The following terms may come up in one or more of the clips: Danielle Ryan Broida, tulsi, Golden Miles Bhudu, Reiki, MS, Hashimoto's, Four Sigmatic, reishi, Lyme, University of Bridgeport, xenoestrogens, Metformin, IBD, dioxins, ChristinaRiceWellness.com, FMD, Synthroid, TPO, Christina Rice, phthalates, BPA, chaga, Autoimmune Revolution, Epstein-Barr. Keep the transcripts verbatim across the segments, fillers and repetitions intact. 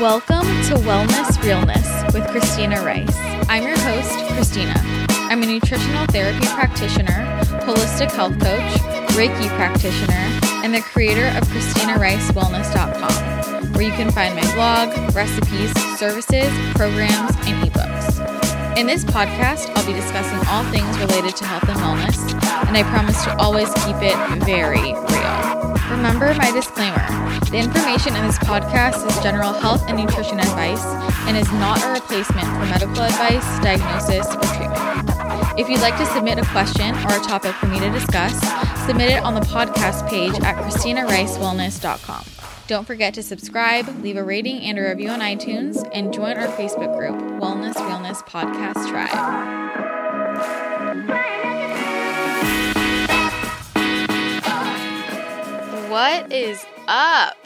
Welcome to Wellness Realness with Christina Rice. I'm your host, Christina. I'm a nutritional therapy practitioner, holistic health coach, Reiki practitioner, and the creator of Christina Rice Wellness dot com, where you can find my blog, recipes, services, programs, and ebooks. In this podcast, I'll be discussing all things related to health and wellness, and I promise to always keep it very real. Remember my disclaimer. The information in this podcast is general health and nutrition advice and is not a replacement for medical advice, diagnosis, or treatment. If you'd like to submit a question or a topic for me to discuss, submit it on the podcast page at Christina Rice Wellness dot com. Don't forget to subscribe, leave a rating and a review on iTunes, and join our Facebook group, Wellness Realness Podcast Tribe. What is up?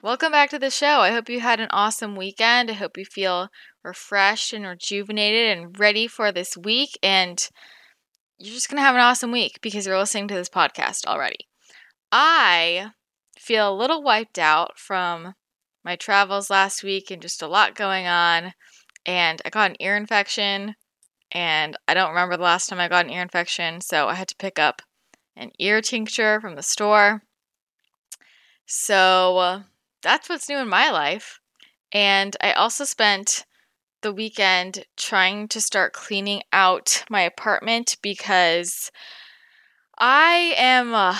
Welcome back to the show. I hope you had an awesome weekend. I hope you feel refreshed and rejuvenated and ready for this week. And you're just going to have an awesome week because you're listening to this podcast already. I feel a little wiped out from my travels last week and just a lot going on. And I got an ear infection. And I don't remember the last time I got an ear infection. So I had to pick up an ear tincture from the store. So uh, that's what's new in my life. And I also spent the weekend trying to start cleaning out my apartment because I am uh,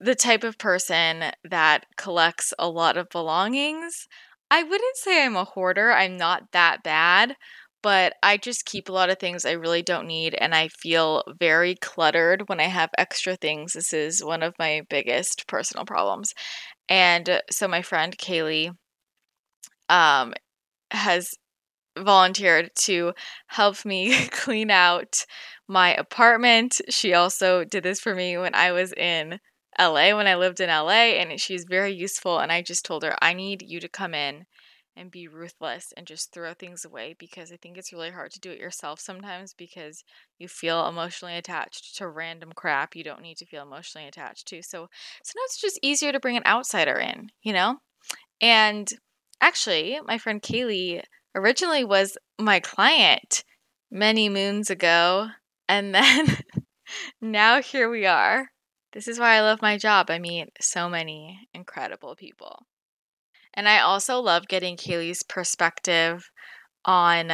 the type of person that collects a lot of belongings. I wouldn't say I'm a hoarder. I'm not that bad, but I just keep a lot of things I really don't need, and I feel very cluttered when I have extra things. This is one of my biggest personal problems. And so my friend Kaylee um, has volunteered to help me clean out my apartment. She also did this for me when I was in L A, when I lived in L A, and she's very useful. And I just told her, I need you to come in and be ruthless and just throw things away, because I think it's really hard to do it yourself sometimes because you feel emotionally attached to random crap you don't need to feel emotionally attached to. So sometimes it's just easier to bring an outsider in, you know? And actually, my friend Kaylee originally was my client many moons ago, and then now here we are. This is why I love my job. I meet so many incredible people. And I also love getting Kaylee's perspective on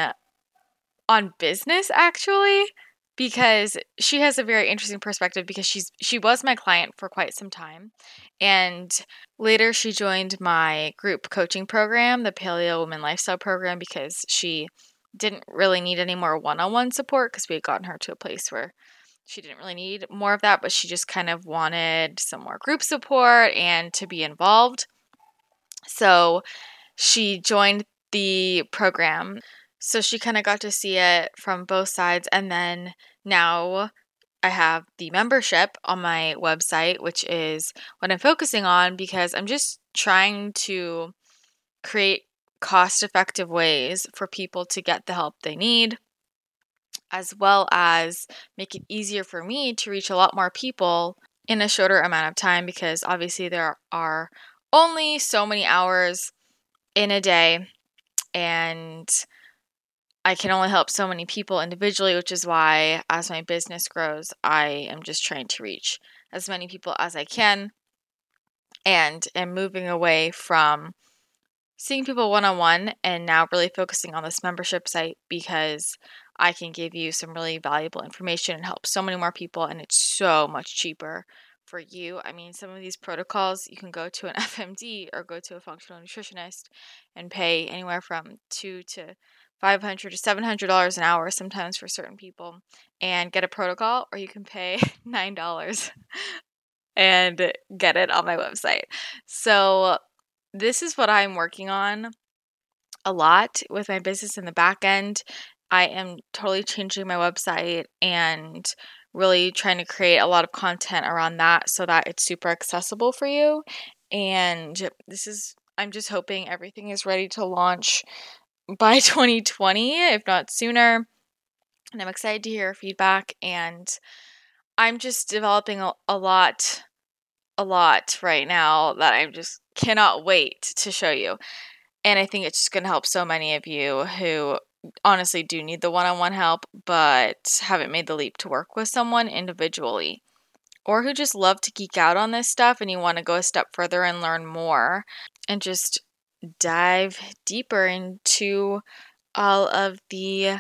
on business, actually, because she has a very interesting perspective because she's she was my client for quite some time. And later she joined my group coaching program, the Paleo Women Lifestyle Program, because she didn't really need any more one-on-one support because we had gotten her to a place where she didn't really need more of that, but she just kind of wanted some more group support and to be involved. So she joined the program. So she kind of got to see it from both sides. And then now I have the membership on my website, which is what I'm focusing on because I'm just trying to create cost-effective ways for people to get the help they need, as well as make it easier for me to reach a lot more people in a shorter amount of time, because obviously there are only so many hours in a day, and I can only help so many people individually, which is why as my business grows, I am just trying to reach as many people as I can and am moving away from seeing people one-on-one and now really focusing on this membership site because I can give you some really valuable information and help so many more people, and it's so much cheaper for you. I mean, some of these protocols, you can go to an F M D or go to a functional nutritionist and pay anywhere from two to five hundred to seven hundred dollars an hour sometimes for certain people and get a protocol, or you can pay nine dollars and get it on my website. So this is what I'm working on a lot with my business in the back end. I am totally changing my website and really trying to create a lot of content around that so that it's super accessible for you. And this is, I'm just hoping everything is ready to launch by twenty twenty, if not sooner. And I'm excited to hear feedback. And I'm just developing a, a lot, a lot right now that I just cannot wait to show you. And I think it's just going to help so many of you who honestly do need the one-on-one help, but haven't made the leap to work with someone individually, or who just love to geek out on this stuff and you want to go a step further and learn more and just dive deeper into all of the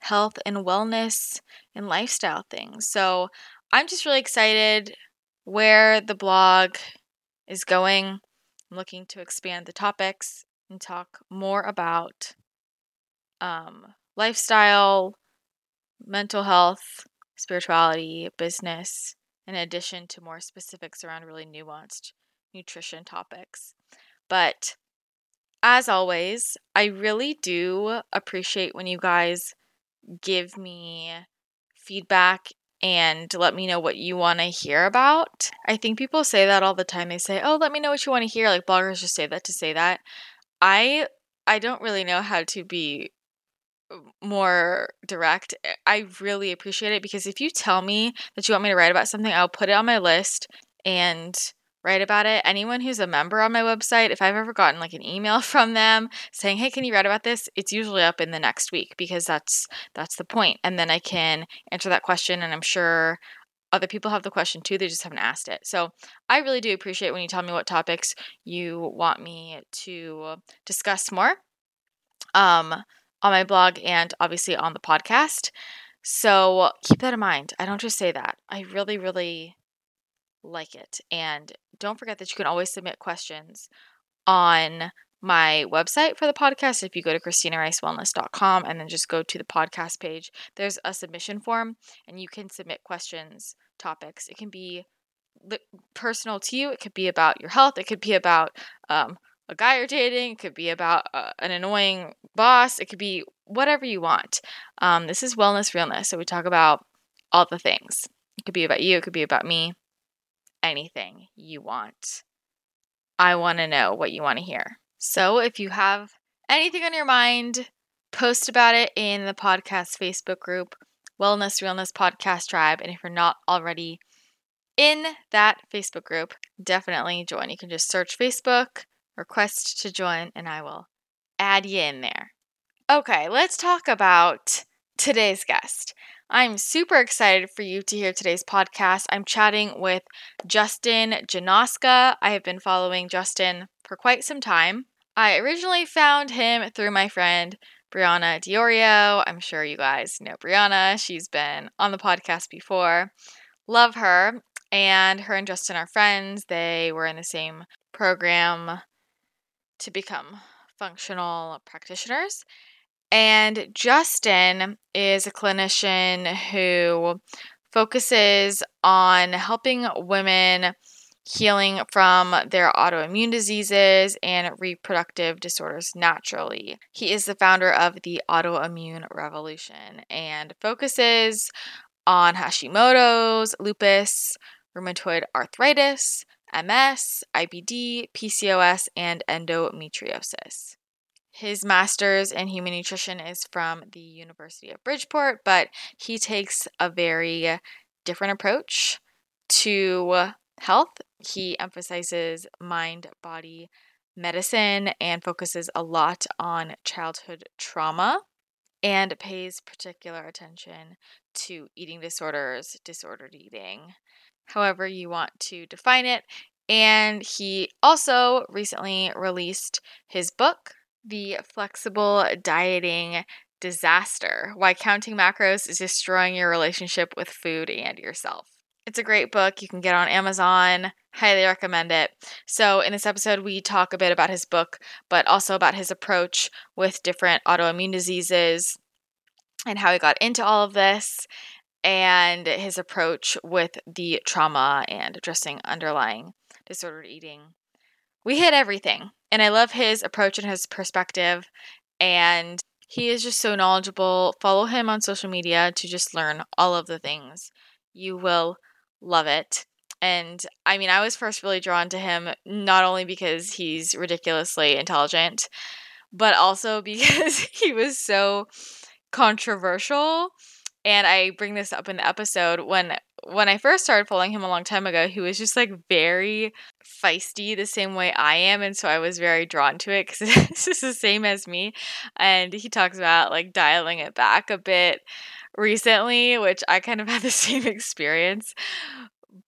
health and wellness and lifestyle things. So I'm just really excited where the blog is going. I'm looking to expand the topics and talk more about um, lifestyle, mental health, spirituality, business, in addition to more specifics around really nuanced nutrition topics. But as always, I really do appreciate when you guys give me feedback and let me know what you want to hear about. I think people say that all the time. They say, oh, let me know what you want to hear. Like bloggers just say that to say that. I I don't really know how to be more direct. I really appreciate it, because if you tell me that you want me to write about something, I'll put it on my list and write about it. Anyone who's a member on my website, if I've ever gotten like an email from them saying, hey, can you write about this? It's usually up in the next week, because that's that's the point. And then I can answer that question, and I'm sure other people have the question too. They just haven't asked it. So I really do appreciate when you tell me what topics you want me to discuss more um, on my blog and obviously on the podcast. So keep that in mind. I don't just say that. I really, really like it. And don't forget that you can always submit questions on my website for the podcast. If you go to Christina Rice Wellness dot com and then just go to the podcast page, there's a submission form, and you can submit questions, topics. It can be personal to you. It could be about your health. It could be about um, a guy you're dating. It could be about uh, an annoying boss. It could be whatever you want. Um, this is Wellness Realness, so we talk about all the things. It could be about you. It could be about me. Anything you want. I want to know what you want to hear. So if you have anything on your mind, post about it in the podcast Facebook group, Wellness Realness Podcast Tribe. And if you're not already in that Facebook group, definitely join. You can just search Facebook, request to join, and I will add you in there. Okay, let's talk about today's guest. I'm super excited for you to hear today's podcast. I'm chatting with Justin Janoska. I have been following Justin for quite some time. I originally found him through my friend Brianna Diorio. I'm sure you guys know Brianna. She's been on the podcast before. Love her. And her and Justin are friends. They were in the same program to become functional practitioners. And Justin is a clinician who focuses on helping women healing from their autoimmune diseases and reproductive disorders naturally. He is the founder of the Autoimmune Revolution and focuses on Hashimoto's, lupus, rheumatoid arthritis, M S, I B D, P C O S, and endometriosis. His master's in human nutrition is from the University of Bridgeport, but he takes a very different approach to health. He emphasizes mind-body medicine and focuses a lot on childhood trauma, and pays particular attention to eating disorders, disordered eating, however you want to define it. And he also recently released his book, The Flexible Dieting Disaster: Why Counting Macros is Destroying Your Relationship with Food and Yourself. It's a great book. You can get it on Amazon. Highly recommend it. So in this episode, we talk a bit about his book, but also about his approach with different autoimmune diseases and how he got into all of this, and his approach with the trauma and addressing underlying disordered eating. We hit everything. And I love his approach and his perspective. And he is just so knowledgeable. Follow him on social media to just learn all of the things. You will love it. And I mean, I was first really drawn to him, not only because he's ridiculously intelligent, but also because he was so controversial. And I bring this up in the episode when when I first started following him a long time ago, he was just like very feisty the same way I am. And so I was very drawn to it because it's just the same as me. And he talks about like dialing it back a bit recently, which I kind of had the same experience.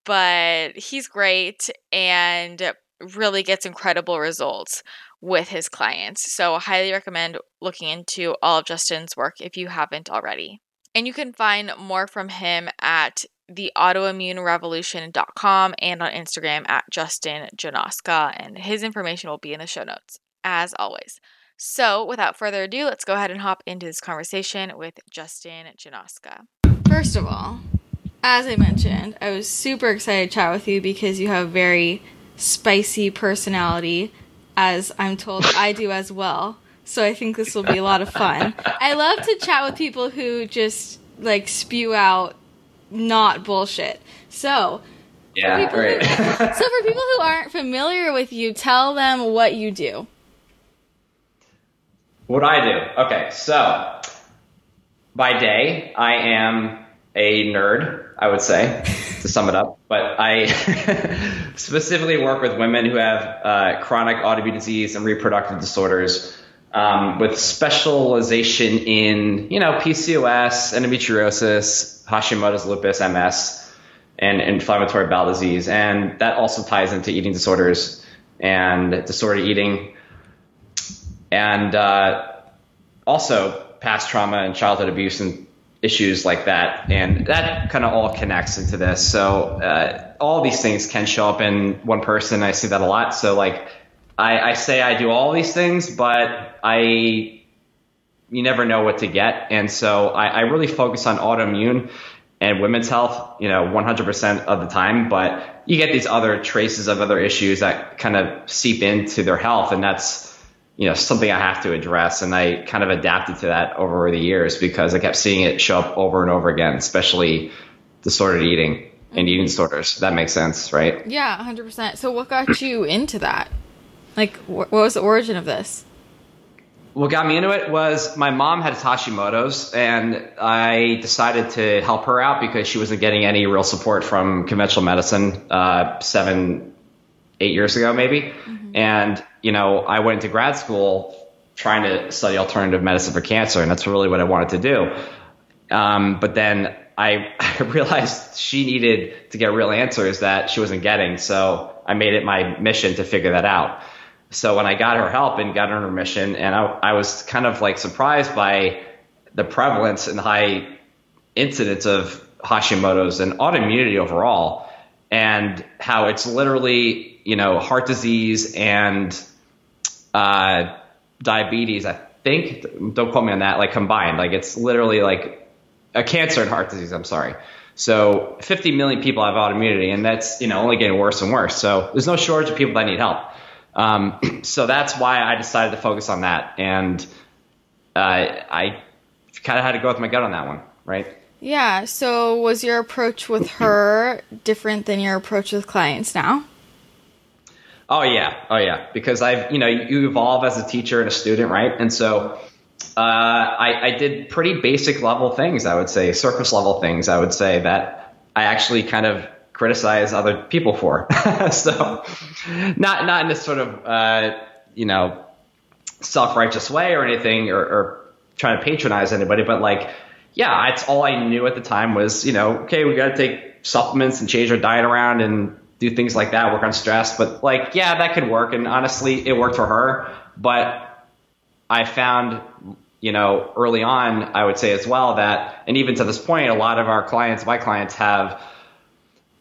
But he's great and really gets incredible results with his clients. So I highly recommend looking into all of Justin's work if you haven't already. And you can find more from him at the autoimmune revolution dot com and on Instagram at Justin Janoska, and his information will be in the show notes, as always. So without further ado, let's go ahead and hop into this conversation with Justin Janoska. First of all, as I mentioned, I was super excited to chat with you because you have a very spicy personality, as I'm told I do as well. So I think this will be a lot of fun. I love to chat with people who just, like, spew out not bullshit. So, yeah, for right. who, so for people who aren't familiar with you, tell them what you do. What I do. Okay, so by day, I am a nerd, I would say, to sum it up. But I specifically work with women who have uh, chronic autoimmune disease and reproductive disorders, Um, with specialization in, you know, P C O S, endometriosis, Hashimoto's, lupus, M S, and inflammatory bowel disease. And that also ties into eating disorders and disorder eating. And uh, also past trauma and childhood abuse and issues like that. And that kind of all connects into this. So uh, all these things can show up in one person. I see that a lot. So like, I, I say I do all these things, but I you never know what to get. And so I, I really focus on autoimmune and women's health, you know, one hundred percent of the time. But you get these other traces of other issues that kind of seep into their health. And that's, you know, something I have to address. And I kind of adapted to that over the years because I kept seeing it show up over and over again, especially disordered eating and eating disorders. That makes sense, right? Yeah, one hundred percent. So what got you into that? Like, what was the origin of this? What got me into it was my mom had Hashimoto's, and I decided to help her out because she wasn't getting any real support from conventional medicine uh, seven, eight years ago, maybe. Mm-hmm. And, you know, I went to grad school trying to study alternative medicine for cancer, and that's really what I wanted to do. Um, but then I, I realized she needed to get real answers that she wasn't getting, so I made it my mission to figure that out. So when I got her help and got her in remission, and I, I was kind of like surprised by the prevalence and high incidence of Hashimoto's and autoimmunity overall, and how it's literally, you know, heart disease and uh, diabetes, I think, don't quote me on that, like combined, like it's literally like a cancer and heart disease, I'm sorry. So fifty million people have autoimmunity, and that's, you know, only getting worse and worse. So there's no shortage of people that need help. Um, so that's why I decided to focus on that. And uh, I kind of had to go with my gut on that one, right? Yeah. So was your approach with her different than your approach with clients now? Oh, yeah. Oh, yeah. Because I've, you know, you evolve as a teacher and a student, right? And so uh, I, I did pretty basic level things, I would say, surface level things, I would say, that I actually kind of criticize other people for. So not not in this sort of uh, you know, self-righteous way or anything, or, or trying to patronize anybody, but like, yeah, it's all I knew at the time was, you know, okay, we got to take supplements and change our diet around and do things like that, work on stress. But like, yeah, that could work, and honestly, it worked for her. But I found, you know, early on, I would say as well, that, and even to this point, a lot of our clients, my clients, have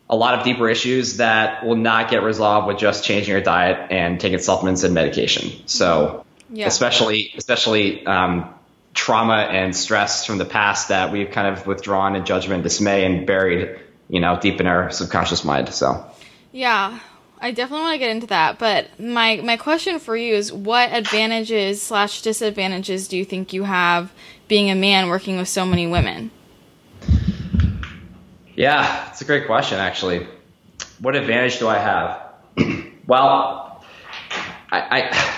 a lot of deeper issues that will not get resolved with just changing your diet and taking supplements and medication. So yeah. especially especially um, trauma and stress from the past that we've kind of withdrawn in judgment, dismay, and buried, you know, deep in our subconscious mind. So yeah, I definitely want to get into that. But my, my question for you is, what advantages slash disadvantages do you think you have being a man working with so many women? Yeah, it's a great question, actually. What advantage do I have? Well, I, I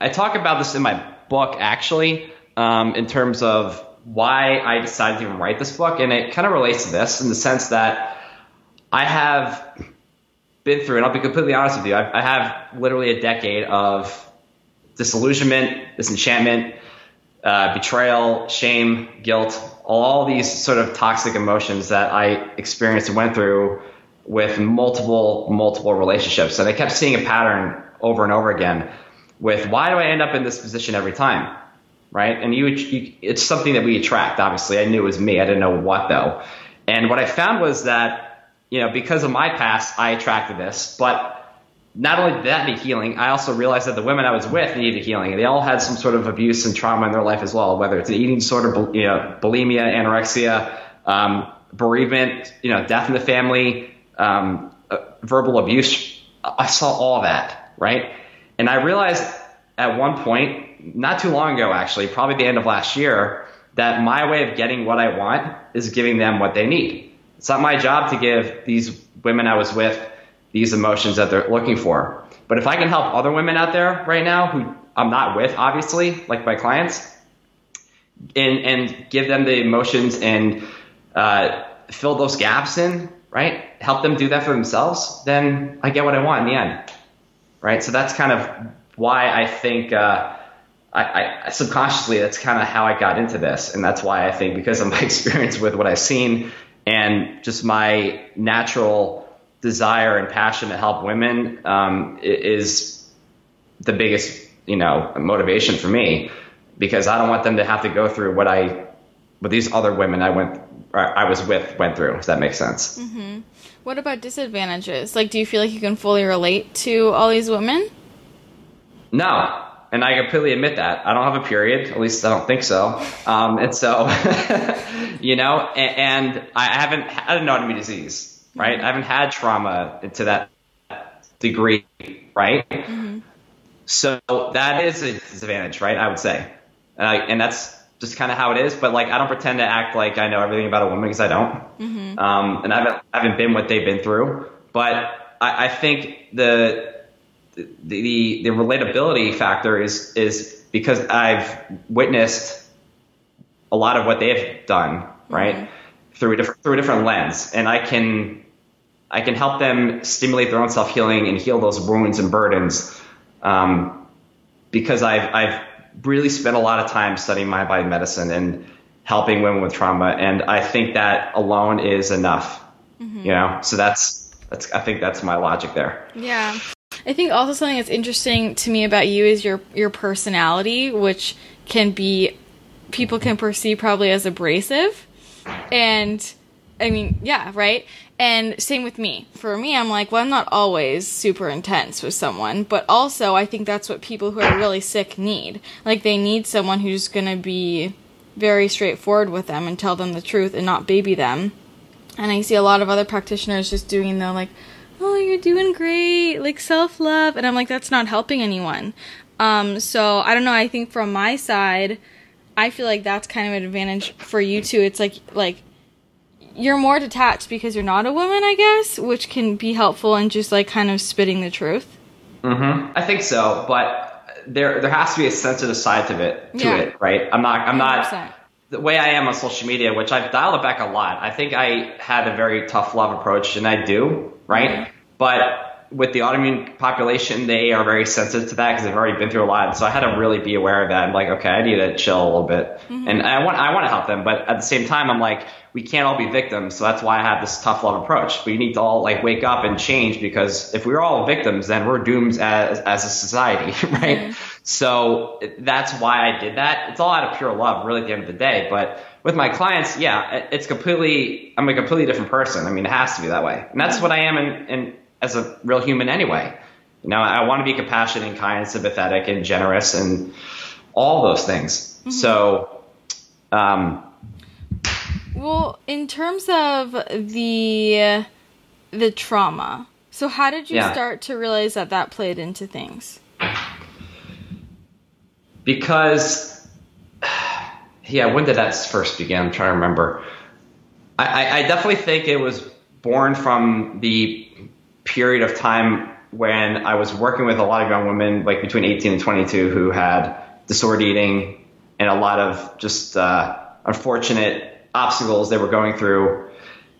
I talk about this in my book, actually, um, in terms of why I decided to even write this book. And it kind of relates to this in the sense that I have been through, and I'll be completely honest with you, I, I have literally a decade of disillusionment, disenchantment, uh, betrayal, shame, guilt, all these sort of toxic emotions that I experienced and went through with multiple, multiple relationships. And I kept seeing a pattern over and over again with, why do I end up in this position every time? Right. And you, you it's something that we attract. Obviously, I knew it was me. I didn't know what, though. And what I found was that, you know, because of my past, I attracted this. But not only did that need healing, I also realized that the women I was with needed healing. They all had some sort of abuse and trauma in their life as well, whether it's an eating disorder, you know, bulimia, anorexia, um, bereavement, you know, death in the family, um, uh, verbal abuse. I saw all that, right? And I realized at one point, not too long ago, actually, probably the end of last year, that my way of getting what I want is giving them what they need. It's not my job to give these women I was with these emotions that they're looking for. But if I can help other women out there right now who I'm not with, obviously, like my clients, and and give them the emotions and uh, fill those gaps in, right? Help them do that for themselves, then I get what I want in the end, right? So that's kind of why I think uh, I, I subconsciously, that's kind of how I got into this. And that's why I think, because of my experience with what I've seen and just my natural desire and passion to help women um, is the biggest, you know, motivation for me, because I don't want them to have to go through what I, what these other women I went, or I was with, went through. If that makes sense. Mm-hmm. What about disadvantages? Like, do you feel like you can fully relate to all these women? No, and I completely admit that. I don't have a period. At least I don't think so. Um, and so, you know, and, and I haven't had an autoimmune disease. Right. I haven't had trauma to that degree. Right. Mm-hmm. So that is a disadvantage. Right. I would say. And, I, and that's just kind of how it is. But like, I don't pretend to act like I know everything about a woman, because I don't. Mm-hmm. Um, and I haven't, I haven't been what they've been through. But I, I think the, the, the, the relatability factor is, is because I've witnessed a lot of what they've done. Right. Mm-hmm. Through a different, through a different lens. And I can, I can help them stimulate their own self-healing and heal those wounds and burdens. Um, because I've, I've really spent a lot of time studying mind body medicine and helping women with trauma. And I think that alone is enough, mm-hmm. you know? So that's, that's, I think that's my logic there. Yeah. I think also something that's interesting to me about you is your, your personality, which can be, people can perceive probably as abrasive. And I mean, yeah, right. And same with me. For me, I'm like, well, I'm not always super intense with someone, but also I think that's what people who are really sick need. Like, they need someone who's going to be very straightforward with them and tell them the truth and not baby them. And I see a lot of other practitioners just doing the, like, oh, you're doing great, like, self-love. And I'm like, that's not helping anyone. Um, so I don't know. I think from my side, I feel like that's kind of an advantage for you too. It's like, like you're more detached because you're not a woman, I guess, which can be helpful in just like kind of spitting the truth. Mm-hmm. I think so, but there there has to be a sensitive side to it, to yeah. it, right? I'm not, I'm one hundred percent. Not the way I am on social media, which I've dialed it back a lot. I think I had a very tough love approach, and I do, right? Mm-hmm. But with the autoimmune population, they are very sensitive to that because they've already been through a lot. And so I had to really be aware of that. I'm like, okay, I need to chill a little bit. Mm-hmm. And I want, I want to help them. But at the same time, I'm like, we can't all be victims. So that's why I have this tough love approach. We need to all like wake up and change, because if we're all victims, then we're doomed as, as a society. Right. Mm-hmm. So that's why I did that. It's all out of pure love, really, at the end of the day. But with my clients, yeah, it's completely, I'm a completely different person. I mean, it has to be that way. And that's mm-hmm. what I am in, in as a real human anyway. You know, I want to be compassionate and kind and sympathetic and generous and all those things. Mm-hmm. So, um, well, in terms of the, the trauma, so how did you yeah. start to realize that that played into things? Because, yeah, when did that first begin? I'm trying to remember. I, I, I definitely think it was born from the period of time when I was working with a lot of young women, like between eighteen and twenty-two, who had disordered eating and a lot of just uh, unfortunate obstacles they were going through.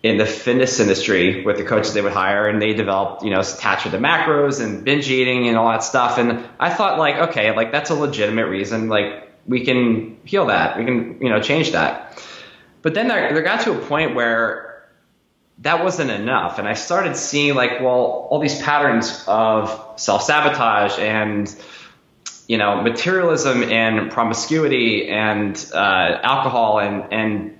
in the fitness industry with the coaches they would hire, and they developed, you know, attached with the macros and binge eating and all that stuff. And I thought, like, okay, like that's a legitimate reason. Like we can heal that. We can, you know, change that. But then there, there got to a point where that wasn't enough. And I started seeing like, well, all these patterns of self-sabotage and, you know, materialism and promiscuity and uh, alcohol and, and,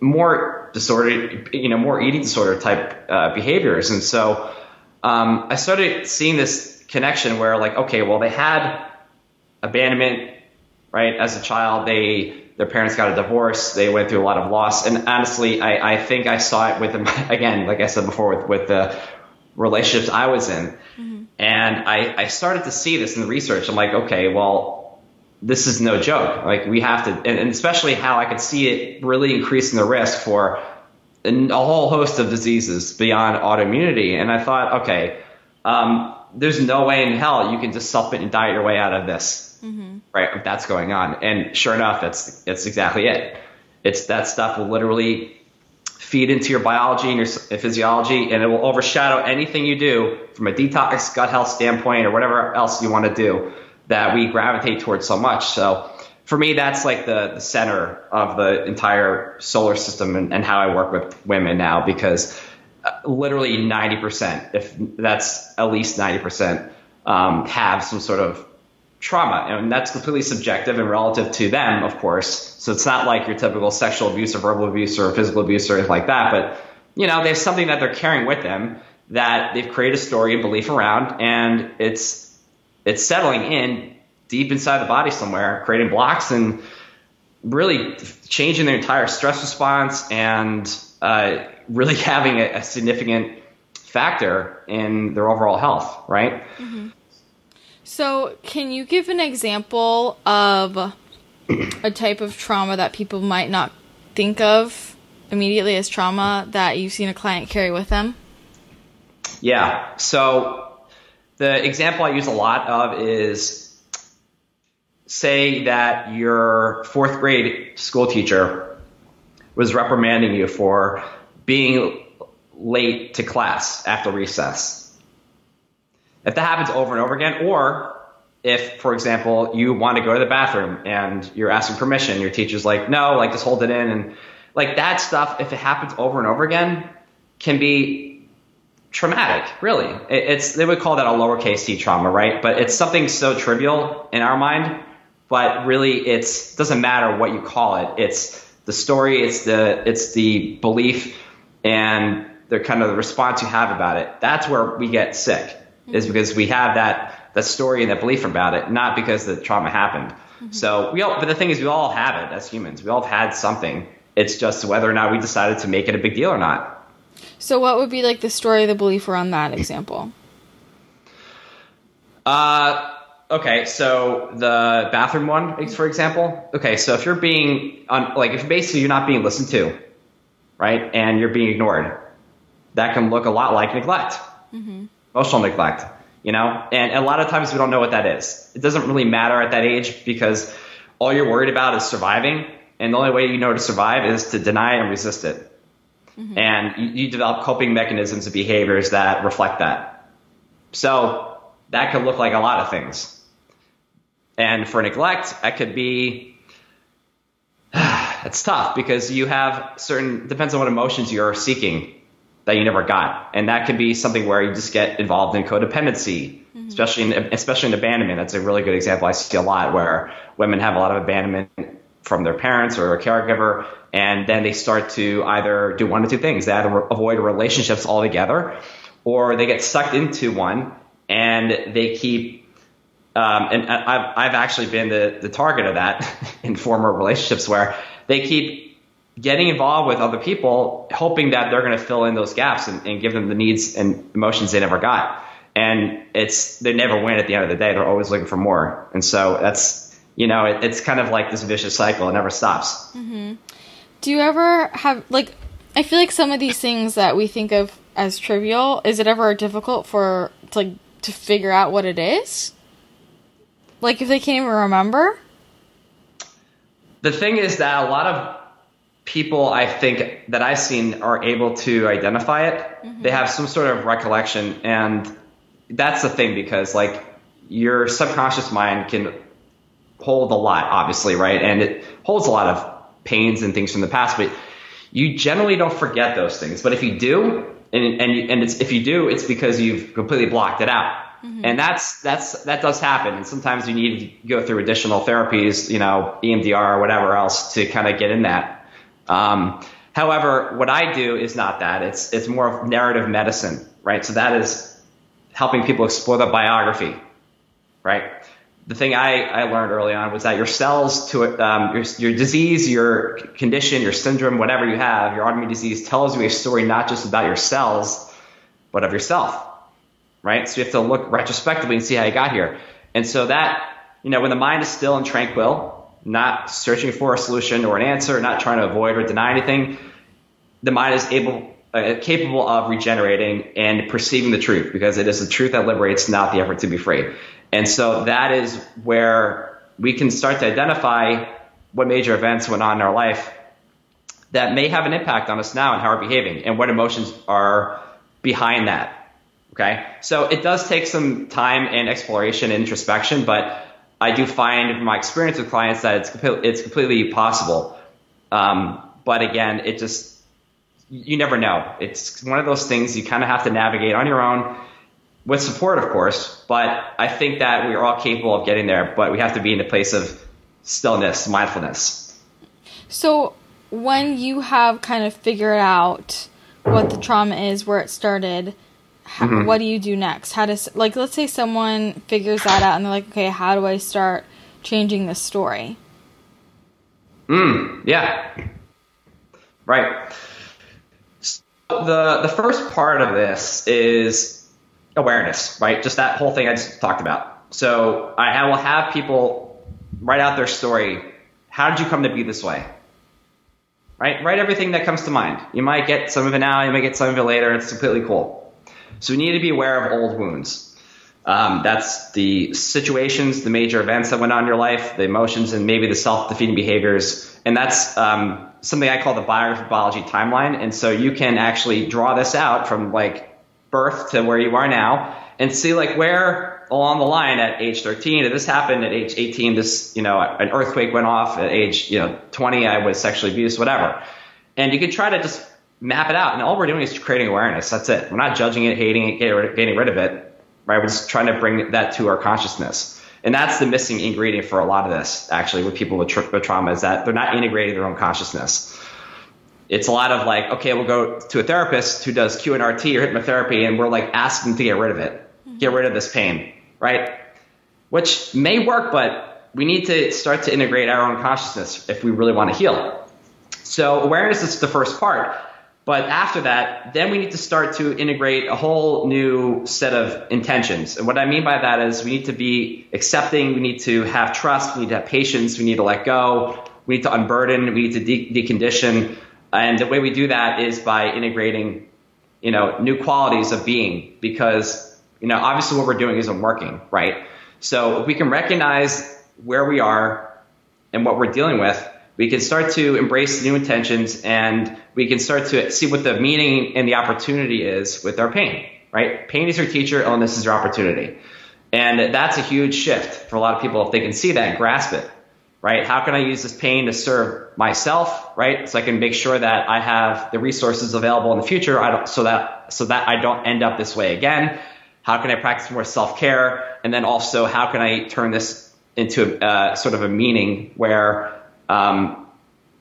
more disorder, you know, more eating disorder type uh, behaviors. And so um, I started seeing this connection where like, okay, well, they had abandonment, right? As a child, they, their parents got a divorce. They went through a lot of loss. And honestly, I, I think I saw it with them again, like I said before, with, with the relationships I was in. Mm-hmm. And I, I started to see this in the research. I'm like, okay, well, this is no joke. Like we have to, and, and especially how I could see it really increasing the risk for a whole host of diseases beyond autoimmunity. And I thought, okay, um, there's no way in hell you can just supplement and diet your way out of this, mm-hmm. right? That's going on. And sure enough, that's, that's exactly it. It's that stuff will literally feed into your biology and your physiology, and it will overshadow anything you do from a detox, gut health standpoint, or whatever else you want to do that we gravitate towards so much. So for me, that's like the, the center of the entire solar system and, and how I work with women now, because literally ninety percent, if that's at least ninety percent, um, have some sort of trauma, and that's completely subjective and relative to them, of course. So it's not like your typical sexual abuse or verbal abuse or physical abuse or anything like that, but you know, there's something that they're carrying with them that they've created a story and belief around, and it's, it's settling in deep inside the body somewhere, creating blocks and really changing their entire stress response, and uh, really having a, a significant factor in their overall health, right? Mm-hmm. So can you give an example of a type of trauma that people might not think of immediately as trauma that you've seen a client carry with them? Yeah. So the example I use a lot of is, say that your fourth grade school teacher was reprimanding you for being late to class after recess. If that happens over and over again, or if, for example, you want to go to the bathroom and you're asking permission, your teacher's like, no, like just hold it in. And like that stuff, if it happens over and over again, can be traumatic, really. It's, they would call that a lowercase t trauma, right? But it's something so trivial in our mind, but really it's doesn't matter what you call it. It's the story, it's the it's the belief, and the kind of the response you have about it. That's where we get sick, mm-hmm. is because we have that that story and that belief about it, not because the trauma happened. Mm-hmm. So we all, but the thing is, we all have it as humans. We all have had something. It's just whether or not we decided to make it a big deal or not. So what would be like the story, the belief around that example? Uh, okay, so the bathroom one, for example. Okay, so if you're being, on, like if basically you're not being listened to, right, and you're being ignored, that can look a lot like neglect, mm-hmm. emotional neglect, you know? And a lot of times we don't know what that is. It doesn't really matter at that age, because all you're worried about is surviving, and the only way you know to survive is to deny and resist it. Mm-hmm. And you, you develop coping mechanisms and behaviors that reflect that. So that could look like a lot of things. And for neglect, that could be, it's tough because you have certain, depends on what emotions you're seeking that you never got. And that could be something where you just get involved in codependency, mm-hmm. especially, in, especially in abandonment. That's a really good example I see a lot, where women have a lot of abandonment from their parents or a caregiver, and then they start to either do one of two things. They either avoid relationships altogether, or they get sucked into one and they keep um, – and I've, I've actually been the, the target of that in former relationships, where they keep getting involved with other people hoping that they're going to fill in those gaps and, and give them the needs and emotions they never got. And it's – they never win at the end of the day. They're always looking for more. And so that's – you know, it, it's kind of like this vicious cycle. It never stops. Mm-hmm. Do you ever have, like, I feel like some of these things that we think of as trivial, is it ever difficult for, to, like, to figure out what it is? Like, if they can't even remember? The thing is that a lot of people I think that I've seen are able to identify it. Mm-hmm. They have some sort of recollection. And that's the thing, because like your subconscious mind can hold a lot, obviously, right? And it holds a lot of pains and things from the past, but you generally don't forget those things. But if you do, and and and it's, if you do, it's because you've completely blocked it out. Mm-hmm. And that's that's that does happen. And sometimes you need to go through additional therapies, you know, E M D R or whatever else to kind of get in that. Um, however, what I do is not that. It's it's more of narrative medicine, right? So that is helping people explore the biography, right? The thing I, I learned early on was that your cells, to um, your, your disease, your condition, your syndrome, whatever you have, your autoimmune disease tells you a story not just about your cells, but of yourself, right? So you have to look retrospectively and see how you got here. And so that, you know, when the mind is still and tranquil, not searching for a solution or an answer, not trying to avoid or deny anything, the mind is able, uh, capable of regenerating and perceiving the truth, because it is the truth that liberates, not the effort to be free. And so that is where we can start to identify what major events went on in our life that may have an impact on us now and how we're behaving and what emotions are behind that. Okay. So it does take some time and exploration and introspection, but I do find from my experience with clients that it's it's completely possible. Um, but again, it just, you never know. It's one of those things you kind of have to navigate on your own with support, of course. But I think that we are all capable of getting there, but we have to be in a place of stillness, mindfulness. So when you have kind of figured out what the trauma is, where it started, how, mm-hmm. what do you do next? How does, like, let's say someone figures that out and they're like, okay, how do I start changing this story? Mm, yeah. Right. So the, the first part of this is awareness, right? Just that whole thing I just talked about. So I will have people write out their story. How did you come to be this way? Right? Write everything that comes to mind. You might get some of it now, you might get some of it later. It's completely cool. So we need to be aware of old wounds. Um, that's the situations, the major events that went on in your life, the emotions, and maybe the self-defeating behaviors. And that's um, something I call the biology timeline. And so you can actually draw this out from like birth to where you are now and see like where along the line at age thirteen, if this happened at age eighteen, this, you know, an earthquake went off at age, you know, twenty, I was sexually abused, whatever. And you can try to just map it out. And all we're doing is creating awareness. That's it. We're not judging it, hating it, getting rid of it, right? We're just trying to bring that to our consciousness. And that's the missing ingredient for a lot of this, actually, with people with, tra- with trauma, is that they're not integrating their own consciousness. It's a lot of like, okay, we'll go to a therapist who does Q N R T or hypnotherapy, and we're like asking to get rid of it, mm-hmm. get rid of this pain, right? Which may work, but we need to start to integrate our own consciousness if we really want to heal. So awareness is the first part. But after that, then we need to start to integrate a whole new set of intentions. And what I mean by that is we need to be accepting, we need to have trust, we need to have patience, we need to let go, we need to unburden, we need to de- decondition. And the way we do that is by integrating, you know, new qualities of being, because, you know, obviously what we're doing isn't working, right? So if we can recognize where we are and what we're dealing with, we can start to embrace new intentions, and we can start to see what the meaning and the opportunity is with our pain, right? Pain is your teacher, illness is your opportunity. And that's a huge shift for a lot of people if they can see that and grasp it, right? How can I use this pain to serve myself, right? So I can make sure that I have the resources available in the future I don't, so that so that I don't end up this way again. How can I practice more self-care? And then also, how can I turn this into uh, sort of a meaning where Um,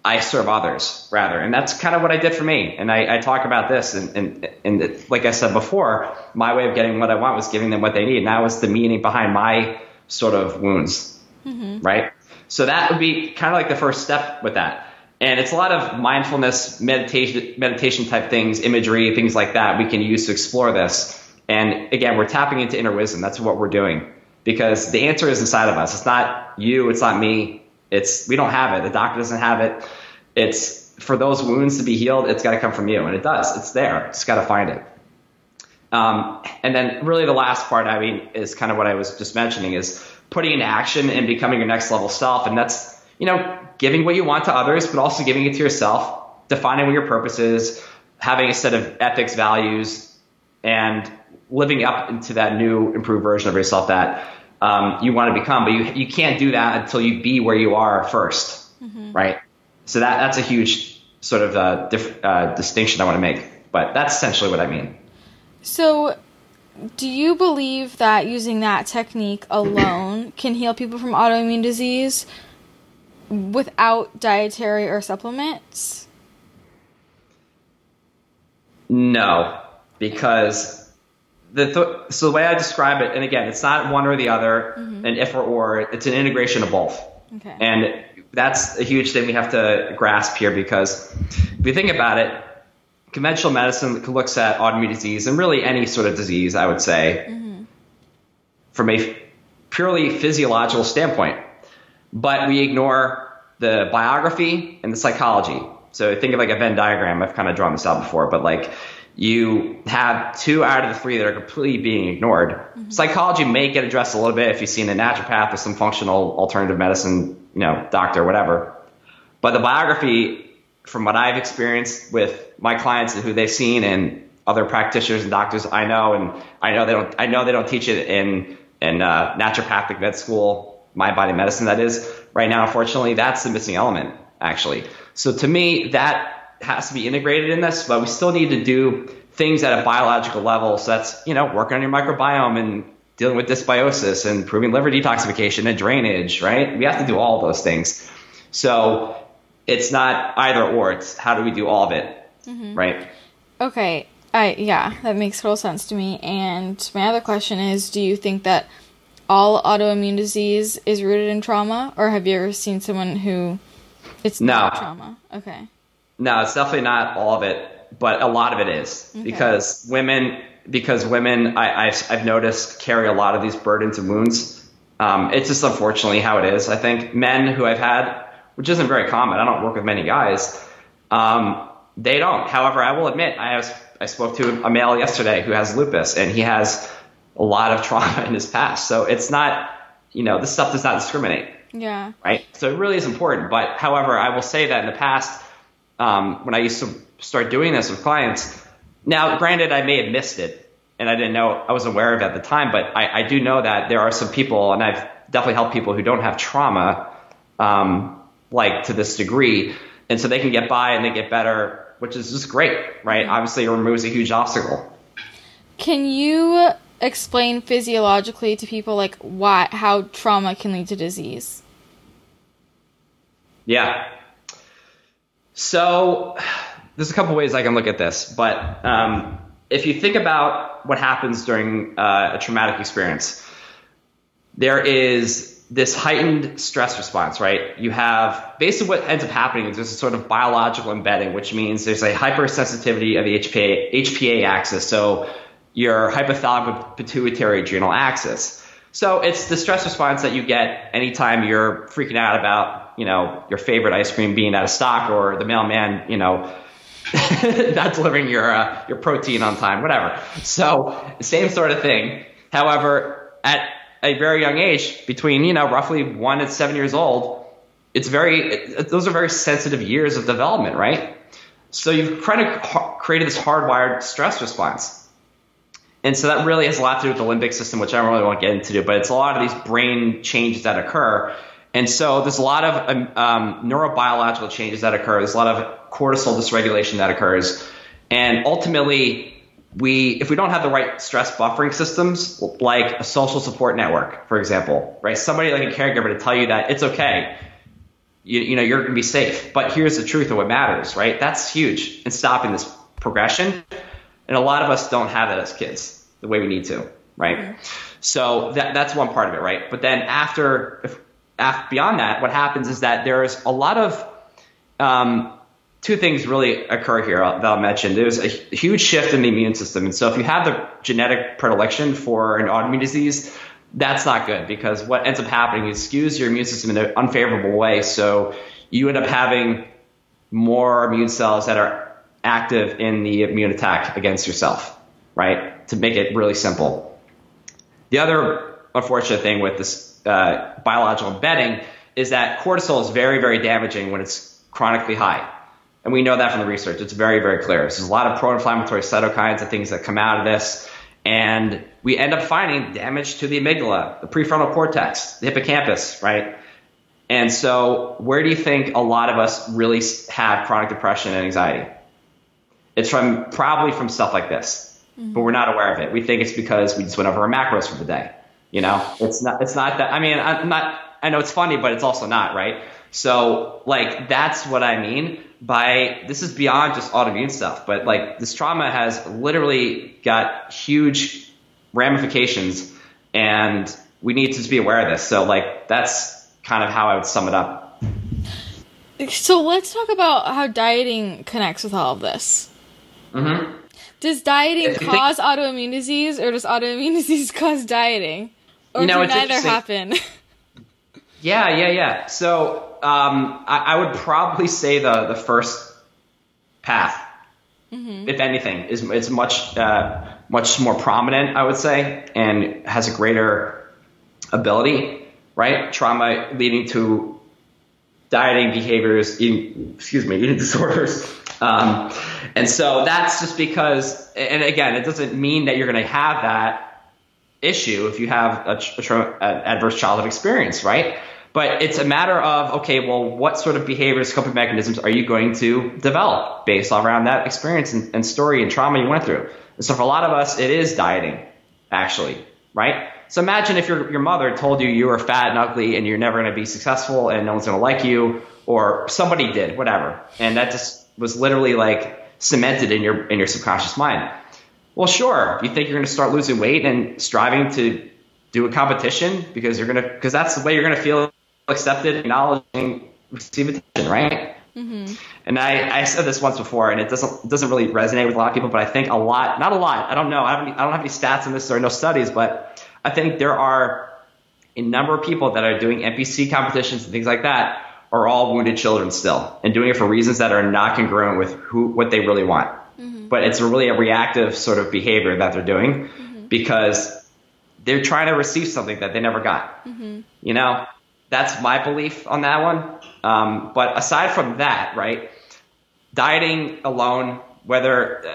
I serve others rather. And that's kind of what I did for me. And I, I talk about this and, and, and like I said before, my way of getting what I want was giving them what they need. And that was the meaning behind my sort of wounds. Mm-hmm. Right. So that would be kind of like the first step with that. And it's a lot of mindfulness, meditation, meditation type things, imagery, things like that we can use to explore this. And again, we're tapping into inner wisdom. That's what we're doing, because the answer is inside of us. It's not you. It's not me. It's, we don't have it. The doctor doesn't have it. It's for those wounds to be healed. It's got to come from you. And it does, it's there. It's got to find it. Um, and then really the last part, I mean, is kind of what I was just mentioning, is putting into action and becoming your next level self. And that's, you know, giving what you want to others, but also giving it to yourself, defining what your purpose is, having a set of ethics, values, and living up into that new improved version of yourself that um, you want to become. But you you can't do that until you be where you are first, mm-hmm. right? So that that's a huge sort of uh, diff, uh, distinction I want to make. But that's essentially what I mean. So do you believe that using that technique alone can heal people from autoimmune disease without dietary or supplements? No, because the th- so the way I describe it, and again, it's not one or the other, mm-hmm. an if or or, it's an integration of both. Okay. And that's a huge thing we have to grasp here, because if you think about it, conventional medicine looks at autoimmune disease and really any sort of disease, I would say, mm-hmm. from a purely physiological standpoint. But we ignore the biography and the psychology. So think of like a Venn diagram. I've kind of drawn this out before, but like you have two out of the three that are completely being ignored. Mm-hmm. Psychology may get addressed a little bit if you've seen a naturopath or some functional alternative medicine, you know, doctor, whatever. But the biography, from what I've experienced with my clients and who they've seen and other practitioners and doctors I know, and I know they don't, I know they don't teach it in in uh, naturopathic med school, mind body medicine, that is, right now, unfortunately, that's the missing element, actually. So to me, that has to be integrated in this, but we still need to do things at a biological level. So that's, you know, working on your microbiome and dealing with dysbiosis and improving liver detoxification and drainage, right? We have to do all those things. So it's not either or, it's how do we do all of it, mm-hmm. right? Okay, I yeah, that makes total sense to me. And my other question is, do you think that all autoimmune disease is rooted in trauma, or have you ever seen someone who it's no. not trauma? Okay. No, it's definitely not all of it, but a lot of it is, okay. because women, because women, I, I've, I've noticed, carry a lot of these burdens and wounds. Um, it's just unfortunately how it is. I think men who I've had, which isn't very common. I don't work with many guys. Um, they don't. However, I will admit, I was, I spoke to a male yesterday who has lupus, and he has a lot of trauma in his past. So it's not, you know, this stuff does not discriminate. Yeah. Right? So it really is important. But however, I will say that in the past, um, when I used to start doing this with clients, now granted, I may have missed it, and I didn't know, I was aware of it at the time, but I, I do know that there are some people, and I've definitely helped people who don't have trauma, um, like to this degree, and so they can get by and they get better, which is just great, right? Mm-hmm. Obviously, it removes a huge obstacle. Can you explain physiologically to people like why, how trauma can lead to disease? Yeah. So there's a couple ways I can look at this, but um, if you think about what happens during uh, a traumatic experience, there is this heightened stress response, right? You have basically what ends up happening is there's a sort of biological embedding, which means there's a hypersensitivity of the H P A, H P A axis. So your hypothalamic pituitary adrenal axis. So it's the stress response that you get anytime you're freaking out about, you know, your favorite ice cream being out of stock, or the mailman, you know, not delivering your, uh, your protein on time, whatever. So same sort of thing. However, at a very young age, between, you know, roughly one and seven years old, it's very, it, those are very sensitive years of development, right? So you've kind of ha- created this hardwired stress response. And so that really has a lot to do with the limbic system, which I really won't get into, but it's a lot of these brain changes that occur. And so there's a lot of um, um, neurobiological changes that occur. There's a lot of cortisol dysregulation that occurs. And ultimately, We, if we don't have the right stress buffering systems, like a social support network, for example, right? Somebody like a caregiver to tell you that it's okay, you, you know, you're going to be safe, but here's the truth of what matters, right? That's huge in stopping this progression. And a lot of us don't have that as kids the way we need to, right? So that that's one part of it, right? But then after, if, after beyond that, what happens is that there's a lot of, um, two things really occur here that I'll mention. There's a huge shift in the immune system. And so if you have the genetic predilection for an autoimmune disease, that's not good, because what ends up happening is skews your immune system in an unfavorable way. So you end up having more immune cells that are active in the immune attack against yourself, right? To make it really simple. The other unfortunate thing with this uh, biological embedding is that cortisol is very, very damaging when it's chronically high. And we know that from the research. It's very, very clear. There's a lot of pro-inflammatory cytokines and things that come out of this. And we end up finding damage to the amygdala, the prefrontal cortex, the hippocampus, right? And so where do you think a lot of us really have chronic depression and anxiety? It's from probably from stuff like this, mm-hmm. but we're not aware of it. We think it's because we just went over our macros for the day. You know, it's not, it's not that, I mean, I'm not, I know it's funny, but it's also not, right? So like, that's what I mean by, this is beyond just autoimmune stuff, but like this trauma has literally got huge ramifications and we need to just be aware of this. So like, that's kind of how I would sum it up. So let's talk about how dieting connects with all of this. Mm-hmm. Does dieting cause autoimmune disease, or does autoimmune disease cause dieting? Or you know, does neither happen? Yeah, yeah, yeah. So um, I, I would probably say the the first path, mm-hmm. if anything, is it's much uh, much more prominent, I would say, and has a greater ability, right? Trauma leading to dieting behaviors, eating, excuse me, eating disorders. Um, and so that's just because, and again, it doesn't mean that you're going to have that issue if you have a, a tra- an adverse childhood experience, right? But it's a matter of, okay, well, what sort of behaviors, coping mechanisms are you going to develop based on around that experience and, and story and trauma you went through? And so for a lot of us, it is dieting, actually, right? So imagine if your your mother told you you were fat and ugly and you're never going to be successful and no one's going to like you, or somebody did, whatever, and that just was literally like cemented in your in your subconscious mind. Well, sure, you think you're going to start losing weight and striving to do a competition because you're going to because that's the way you're going to feel accepted, acknowledging, receive attention, right? Mm-hmm. And I, I said this once before, and it doesn't it doesn't really resonate with a lot of people, but I think a lot, not a lot, I don't know, I don't I don't have any stats on this, there are no studies, but I think there are a number of people that are doing N P C competitions and things like that are all wounded children still, and doing it for reasons that are not congruent with who what they really want. Mm-hmm. But it's really a reactive sort of behavior that they're doing, mm-hmm. because they're trying to receive something that they never got. Mm-hmm. You know, that's my belief on that one. Um, but aside from that, right, dieting alone, whether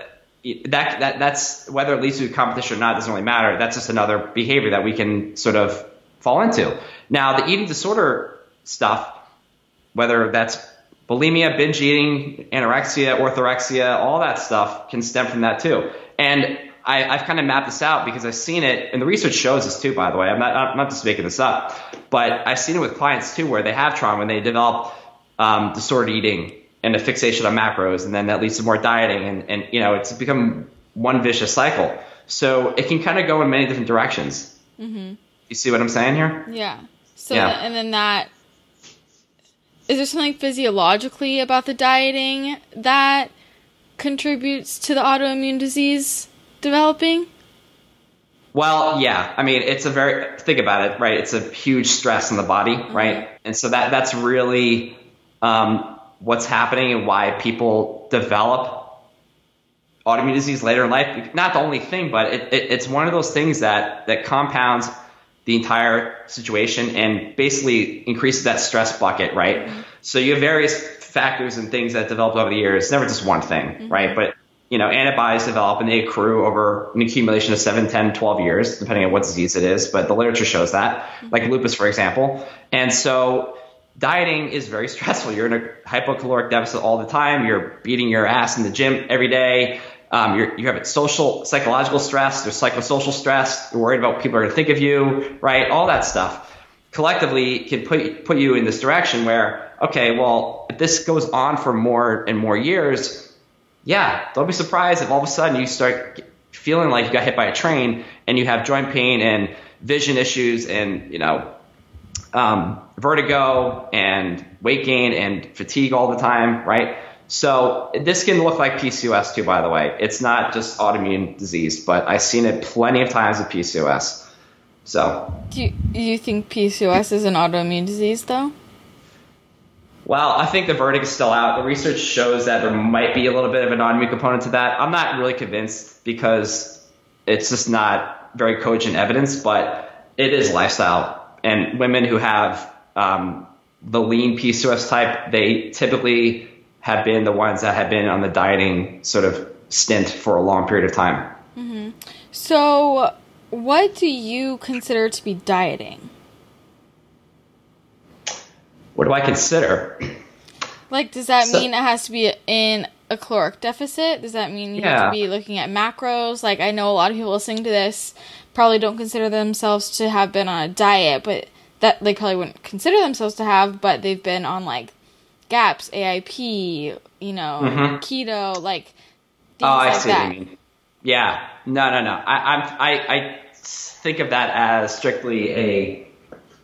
that, that that's whether it leads to competition or not, doesn't really matter. That's just another behavior that we can sort of fall into. Now, the eating disorder stuff, whether that's bulimia, binge eating, anorexia, orthorexia, all that stuff can stem from that too. And I, I've kind of mapped this out because I've seen it, and the research shows this too, by the way. I'm not, I'm not just making this up, but I've seen it with clients too where they have trauma and they develop um, disordered eating and a fixation on macros, and then that leads to more dieting, and, and you know, it's become one vicious cycle. So it can kind of go in many different directions. Mm-hmm. You see what I'm saying here? Yeah. So yeah. Th- and then that... Is there something physiologically about the dieting that contributes to the autoimmune disease developing? Well, yeah. I mean, it's a very, think about it, right? It's a huge stress on the body, mm-hmm. right? And so that that's really um, what's happening and why people develop autoimmune disease later in life. Not the only thing, but it, it, it's one of those things that, that compounds the entire situation and basically increases that stress bucket, right? Mm-hmm. So you have various factors and things that developed over the years. It's never just one thing, mm-hmm. right? But, you know, antibodies develop and they accrue over an accumulation of seven, ten, twelve years, depending on what disease it is. But the literature shows that, mm-hmm. like lupus, for example. And so dieting is very stressful. You're in a hypocaloric deficit all the time. You're beating your ass in the gym every day. Um, you're, you have social, psychological stress, there's psychosocial stress, you're worried about what people are going to think of you, right? All that stuff collectively can put, put you in this direction where, okay, well, if this goes on for more and more years, yeah, don't be surprised if all of a sudden you start feeling like you got hit by a train and you have joint pain and vision issues and, you know, um, vertigo and weight gain and fatigue all the time, right? So this can look like P C O S too, by the way. It's not just autoimmune disease, but I've seen it plenty of times with P C O S. So do you, do you think P C O S is an autoimmune disease, though? Well, I think the verdict is still out. The research shows that there might be a little bit of an autoimmune component to that. I'm not really convinced because it's just not very cogent evidence, but it is lifestyle. And women who have um, the lean P C O S type, they typically have been the ones that have been on the dieting sort of stint for a long period of time. Mm-hmm. So what do you consider to be dieting? What do I consider? Like, does that so, mean it has to be in a caloric deficit? Does that mean you yeah. have to be looking at macros? Like, I know a lot of people listening to this probably don't consider themselves to have been on a diet, but that they probably wouldn't consider themselves to have, but they've been on, like, GAPS, A I P, you know, mm-hmm. keto, like, things oh, I like see that. What you mean. Yeah. No, no, no. I, I, I, I think of that as strictly a...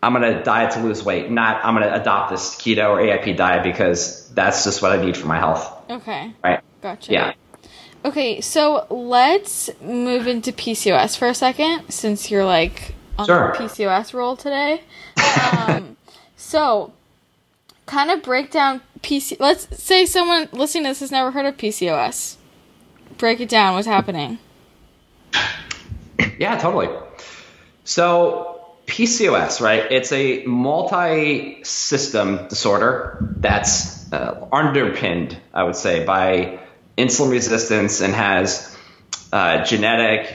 I'm going to diet to lose weight, not I'm going to adopt this keto or A I P diet because that's just what I need for my health. Okay. Right. Gotcha. Yeah. Okay. So let's move into P C O S for a second, since you're like on sure. the P C O S roll today. Um, so kind of break down P C O S. Let's say someone listening to this has never heard of P C O S. Break it down. What's happening? Yeah, totally. So P C O S, right? It's a multi-system disorder that's uh, underpinned, I would say, by insulin resistance and has uh, genetic,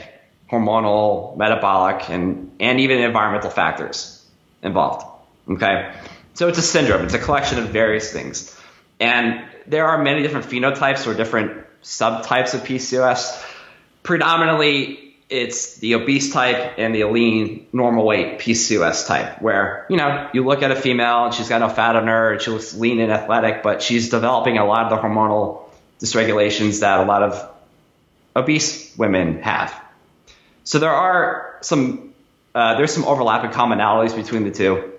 hormonal, metabolic, and, and even environmental factors involved, okay? So it's a syndrome. It's a collection of various things. And there are many different phenotypes or different subtypes of P C O S. Predominantly, it's the obese type and the lean, normal weight P C O S type, where, you know, you look at a female and she's got no fat on her and she looks lean and athletic, but she's developing a lot of the hormonal dysregulations that a lot of obese women have. So there are some, uh, there's some overlapping commonalities between the two.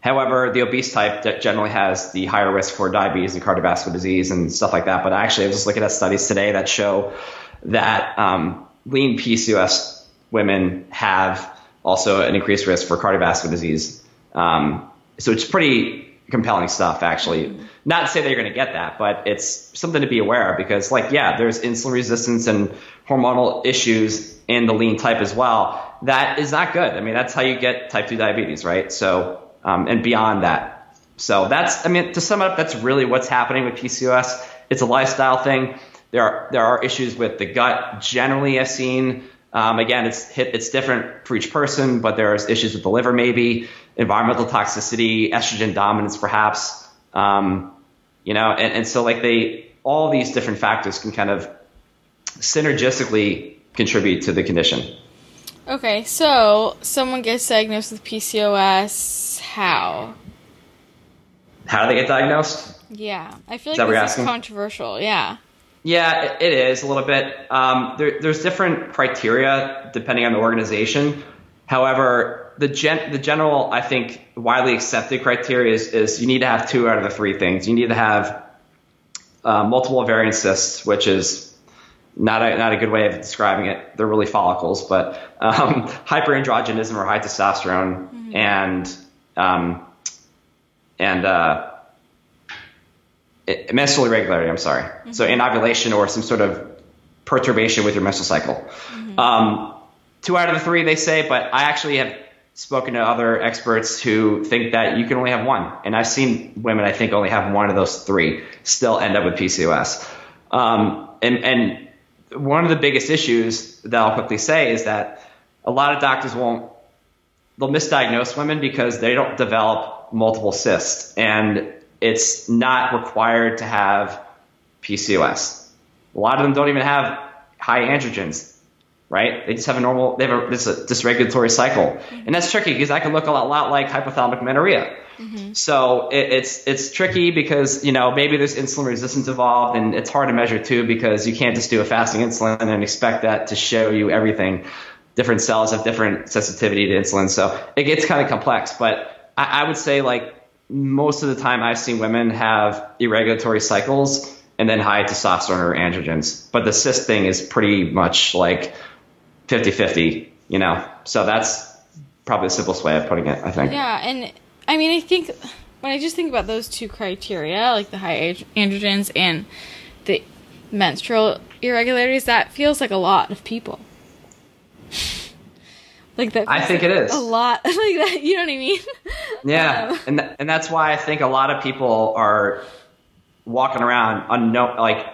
However, the obese type that generally has the higher risk for diabetes and cardiovascular disease and stuff like that. But actually, I was just looking at studies today that show that, um, lean P C O S women have also an increased risk for cardiovascular disease. Um, so it's pretty compelling stuff, actually. Mm-hmm. Not to say that you're going to get that, but it's something to be aware of because, like, yeah, there's insulin resistance and hormonal issues in the lean type as well. That is not good. I mean, that's how you get type two diabetes, right? So, um, and beyond that. So that's, I mean, to sum up, that's really what's happening with P C O S. It's a lifestyle thing. There are there are issues with the gut generally I've seen. Um, again, it's hit, it's different for each person, but there's issues with the liver maybe, environmental toxicity, estrogen dominance perhaps, um, you know, and, and so like they, all these different factors can kind of synergistically contribute to the condition. Okay, so someone gets diagnosed with P C O S, how? How do they get diagnosed? Yeah, I feel like this is controversial, yeah. Yeah, it is a little bit. Um, there, there's different criteria depending on the organization. However, the gen, the general, I think, widely accepted criteria is, is you need to have two out of the three things. You need to have uh, multiple ovarian cysts, which is not a, not a good way of describing it. They're really follicles, but um, hyperandrogenism or high testosterone mm-hmm. and um, and uh, It, menstrual irregularity, I'm sorry. Mm-hmm. So anovulation or some sort of perturbation with your menstrual cycle. Mm-hmm. Um, two out of the three, they say, but I actually have spoken to other experts who think that you can only have one. And I've seen women, I think, only have one of those three still end up with P C O S. Um, and, and one of the biggest issues that I'll quickly say is that a lot of doctors won't, they'll misdiagnose women because they don't develop multiple cysts. And it's not required to have P C O S. A lot of them don't even have high androgens, right? They just have a normal, they have a, this, a dysregulatory cycle. Mm-hmm. And that's tricky because that can look a lot, lot like hypothalamic amenorrhea. Mm-hmm. So it, it's it's tricky because, you know, maybe there's insulin resistance involved and it's hard to measure too because you can't just do a fasting insulin and expect that to show you everything. Different cells have different sensitivity to insulin. So it gets kind of complex, but I, I would say like, most of the time I've seen women have irregulatory cycles and then high testosterone or androgens. But the cyst thing is pretty much like fifty-fifty, you know? So that's probably the simplest way of putting it, I think. Yeah, and I mean, I think when I just think about those two criteria, like the high androgens and the menstrual irregularities, that feels like a lot of people. Like that, I think like it is a lot. Like that, you know what I mean? Yeah. Um, and th- and that's why I think a lot of people are walking around unknown, like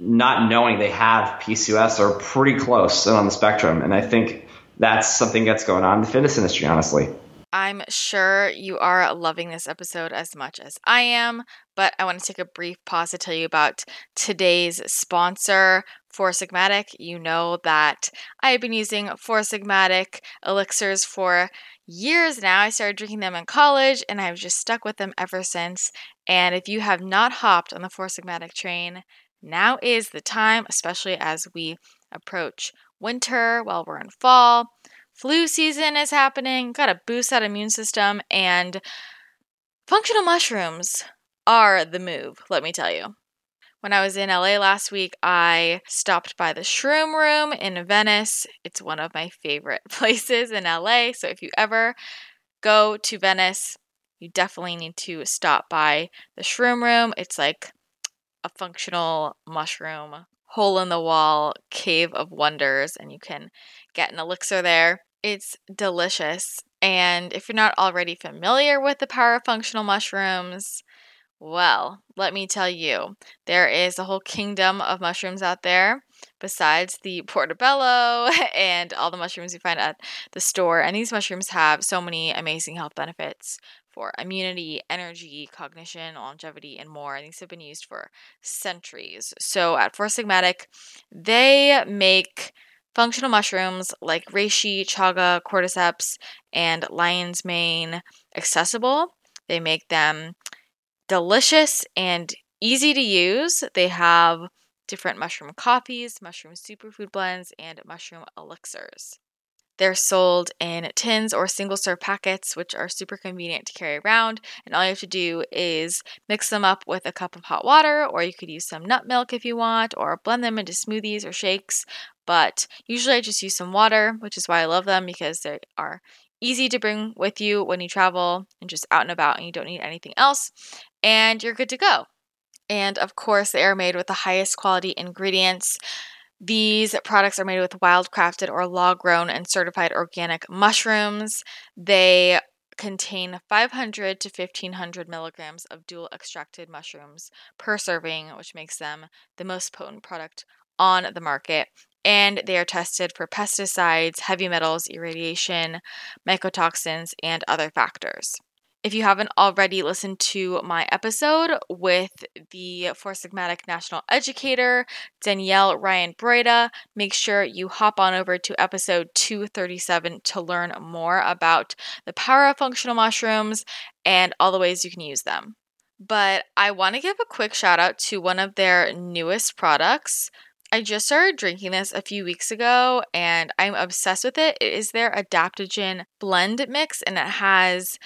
not knowing they have P C O S or pretty close and on the spectrum. And I think that's something that's going on in the fitness industry, honestly. I'm sure you are loving this episode as much as I am, but I want to take a brief pause to tell you about today's sponsor, Four Sigmatic. You know that I've been using Four Sigmatic elixirs for years now. I started drinking them in college and I've just stuck with them ever since. And if you have not hopped on the Four Sigmatic train, now is the time, especially as we approach winter while we're in fall. Flu season is happening, gotta boost that immune system, and functional mushrooms are the move, let me tell you. When I was in L A last week, I stopped by the Shroom Room in Venice. It's one of my favorite places in L A, so if you ever go to Venice, you definitely need to stop by the Shroom Room. It's like a functional mushroom hole-in-the-wall cave of wonders, and you can get an elixir there. It's delicious. And if you're not already familiar with the power of functional mushrooms, well, let me tell you, there is a whole kingdom of mushrooms out there besides the portobello and all the mushrooms you find at the store. And these mushrooms have so many amazing health benefits for immunity, energy, cognition, longevity, and more. And these have been used for centuries. So at Four Sigmatic, they make functional mushrooms like reishi, chaga, cordyceps, and lion's mane accessible. They make them delicious and easy to use. They have different mushroom coffees, mushroom superfood blends, and mushroom elixirs. They're sold in tins or single-serve packets, which are super convenient to carry around. And all you have to do is mix them up with a cup of hot water, or you could use some nut milk if you want, or blend them into smoothies or shakes. But usually I just use some water, which is why I love them, because they are easy to bring with you when you travel and just out and about and you don't need anything else. And you're good to go. And of course, they are made with the highest quality ingredients. These products are made with wild-crafted or law-grown and certified organic mushrooms. They contain five hundred to fifteen hundred milligrams of dual-extracted mushrooms per serving, which makes them the most potent product on the market. And they are tested for pesticides, heavy metals, irradiation, mycotoxins, and other factors. If you haven't already listened to my episode with the Four Sigmatic National Educator, Danielle Ryan Broida, make sure you hop on over to episode two thirty-seven to learn more about the power of functional mushrooms and all the ways you can use them. But I want to give a quick shout out to one of their newest products. I just started drinking this a few weeks ago and I'm obsessed with it. It is their adaptogen blend mix and it has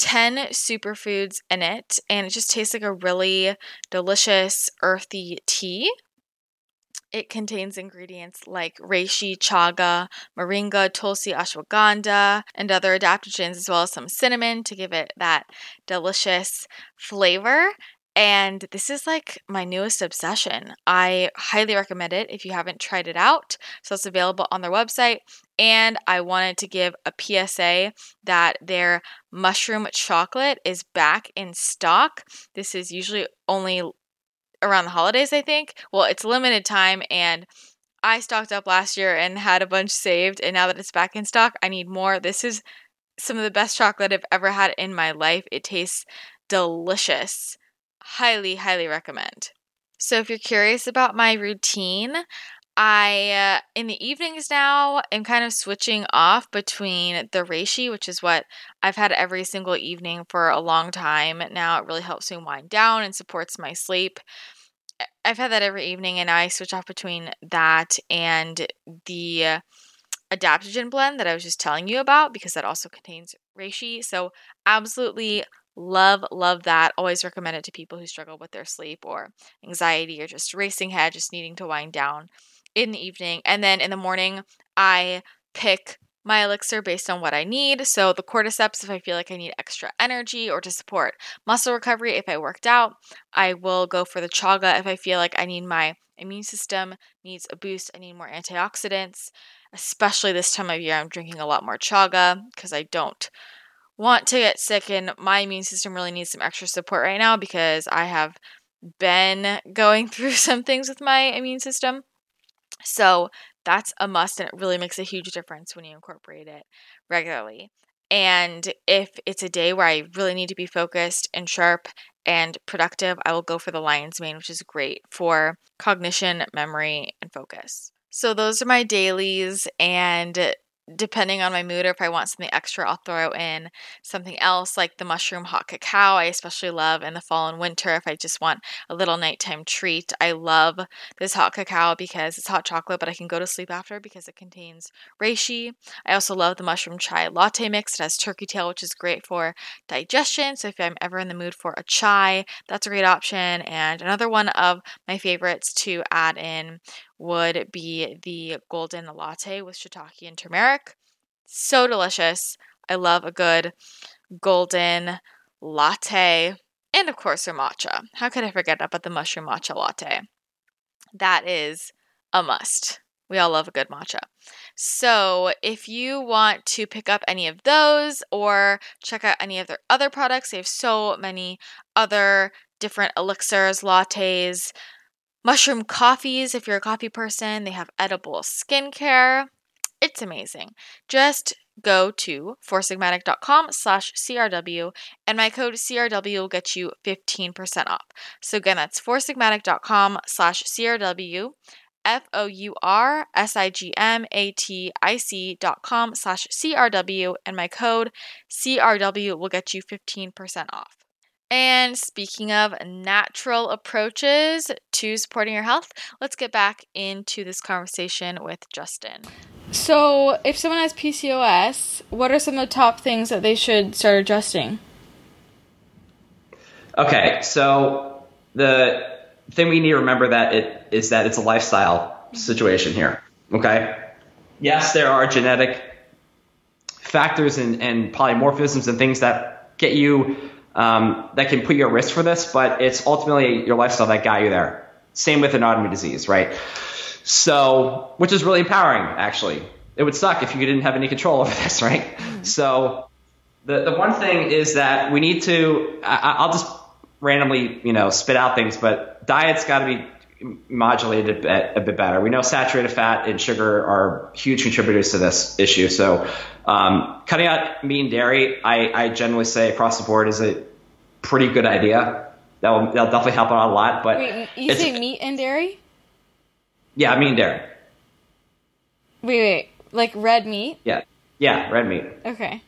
ten superfoods in it, and it just tastes like a really delicious earthy tea. It contains ingredients like reishi, chaga, moringa, tulsi, ashwagandha, and other adaptogens, as well as some cinnamon to give it that delicious flavor. And this is like my newest obsession. I highly recommend it if you haven't tried it out. So it's available on their website. And I wanted to give a P S A that their mushroom chocolate is back in stock. This is usually only around the holidays, I think. Well, it's limited time and I stocked up last year and had a bunch saved. And now that it's back in stock, I need more. This is some of the best chocolate I've ever had in my life. It tastes delicious. Highly, highly recommend. So if you're curious about my routine, I, uh, in the evenings now, am kind of switching off between the reishi, which is what I've had every single evening for a long time. Now it really helps me wind down and supports my sleep. I've had that every evening and I switch off between that and the adaptogen blend that I was just telling you about because that also contains reishi. So absolutely Love, love that. Always recommend it to people who struggle with their sleep or anxiety or just racing head, just needing to wind down in the evening. And then in the morning, I pick my elixir based on what I need. So the cordyceps, if I feel like I need extra energy or to support muscle recovery, if I worked out, I will go for the chaga. If I feel like I need my immune system needs a boost, I need more antioxidants, especially this time of year, I'm drinking a lot more chaga because I don't want to get sick, and my immune system really needs some extra support right now because I have been going through some things with my immune system. So that's a must, and it really makes a huge difference when you incorporate it regularly. And if it's a day where I really need to be focused and sharp and productive, I will go for the lion's mane, which is great for cognition, memory, and focus. So those are my dailies, and depending on my mood or if I want something extra, I'll throw in something else like the mushroom hot cacao. I especially love in the fall and winter if I just want a little nighttime treat. I love this hot cacao because it's hot chocolate, but I can go to sleep after because it contains reishi. I also love the mushroom chai latte mix. It has turkey tail, which is great for digestion. So if I'm ever in the mood for a chai, that's a great option. And another one of my favorites to add in would be the golden latte with shiitake and turmeric. So delicious. I love a good golden latte. And of course, our matcha. How could I forget about the mushroom matcha latte? That is a must. We all love a good matcha. So if you want to pick up any of those or check out any of their other products, they have so many other different elixirs, lattes, mushroom coffees, if you're a coffee person. They have edible skincare. It's amazing. Just go to four sigmatic dot com slash C R W, and my code C R W will get you fifteen percent off. So again, that's four sigmatic dot com slash C R W, F O U R S I G M A T I C dot com slash C R W, and my code C R W will get you fifteen percent off. And speaking of natural approaches to supporting your health, let's get back into this conversation with Justin. So if someone has P C O S, what are some of the top things that they should start adjusting? Okay, so the thing we need to remember that it is that it's a lifestyle situation here, okay? Yes, there are genetic factors and, and polymorphisms and things that get you Um, that can put you at risk for this, but it's ultimately your lifestyle that got you there. Same with an autoimmune disease, right? So, which is really empowering, actually. It would suck if you didn't have any control over this, right? Mm-hmm. So, the the one thing is that we need to, I, I'll just randomly, you know, spit out things, but diet's got to be modulated a bit, a bit better. We know saturated fat and sugar are huge contributors to this issue. So, um, cutting out meat and dairy, I, I generally say across the board is a pretty good idea. That will that'll definitely help out a lot. But wait, you say meat and dairy? Yeah, meat and dairy. Wait, wait, like red meat? Yeah, yeah, red meat. Okay,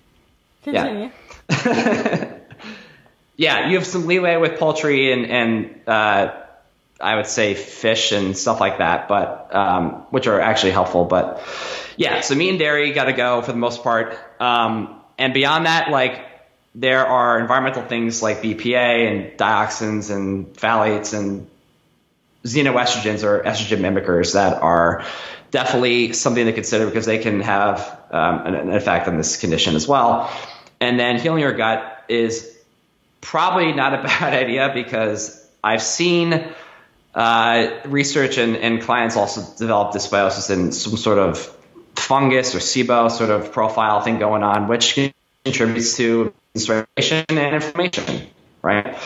continue. Yeah, yeah, you have some leeway with poultry and and uh, I would say fish and stuff like that, but um, which are actually helpful. But yeah, so meat and dairy got to go for the most part. Um, and beyond that, like, there are environmental things like B P A and dioxins and phthalates and xenoestrogens or estrogen mimickers that are definitely something to consider because they can have um, an, an effect on this condition as well. And then healing your gut is probably not a bad idea because I've seen uh, research and, and clients also develop dysbiosis and some sort of fungus or SIBO sort of profile thing going on, which contributes to stress and inflammation, right?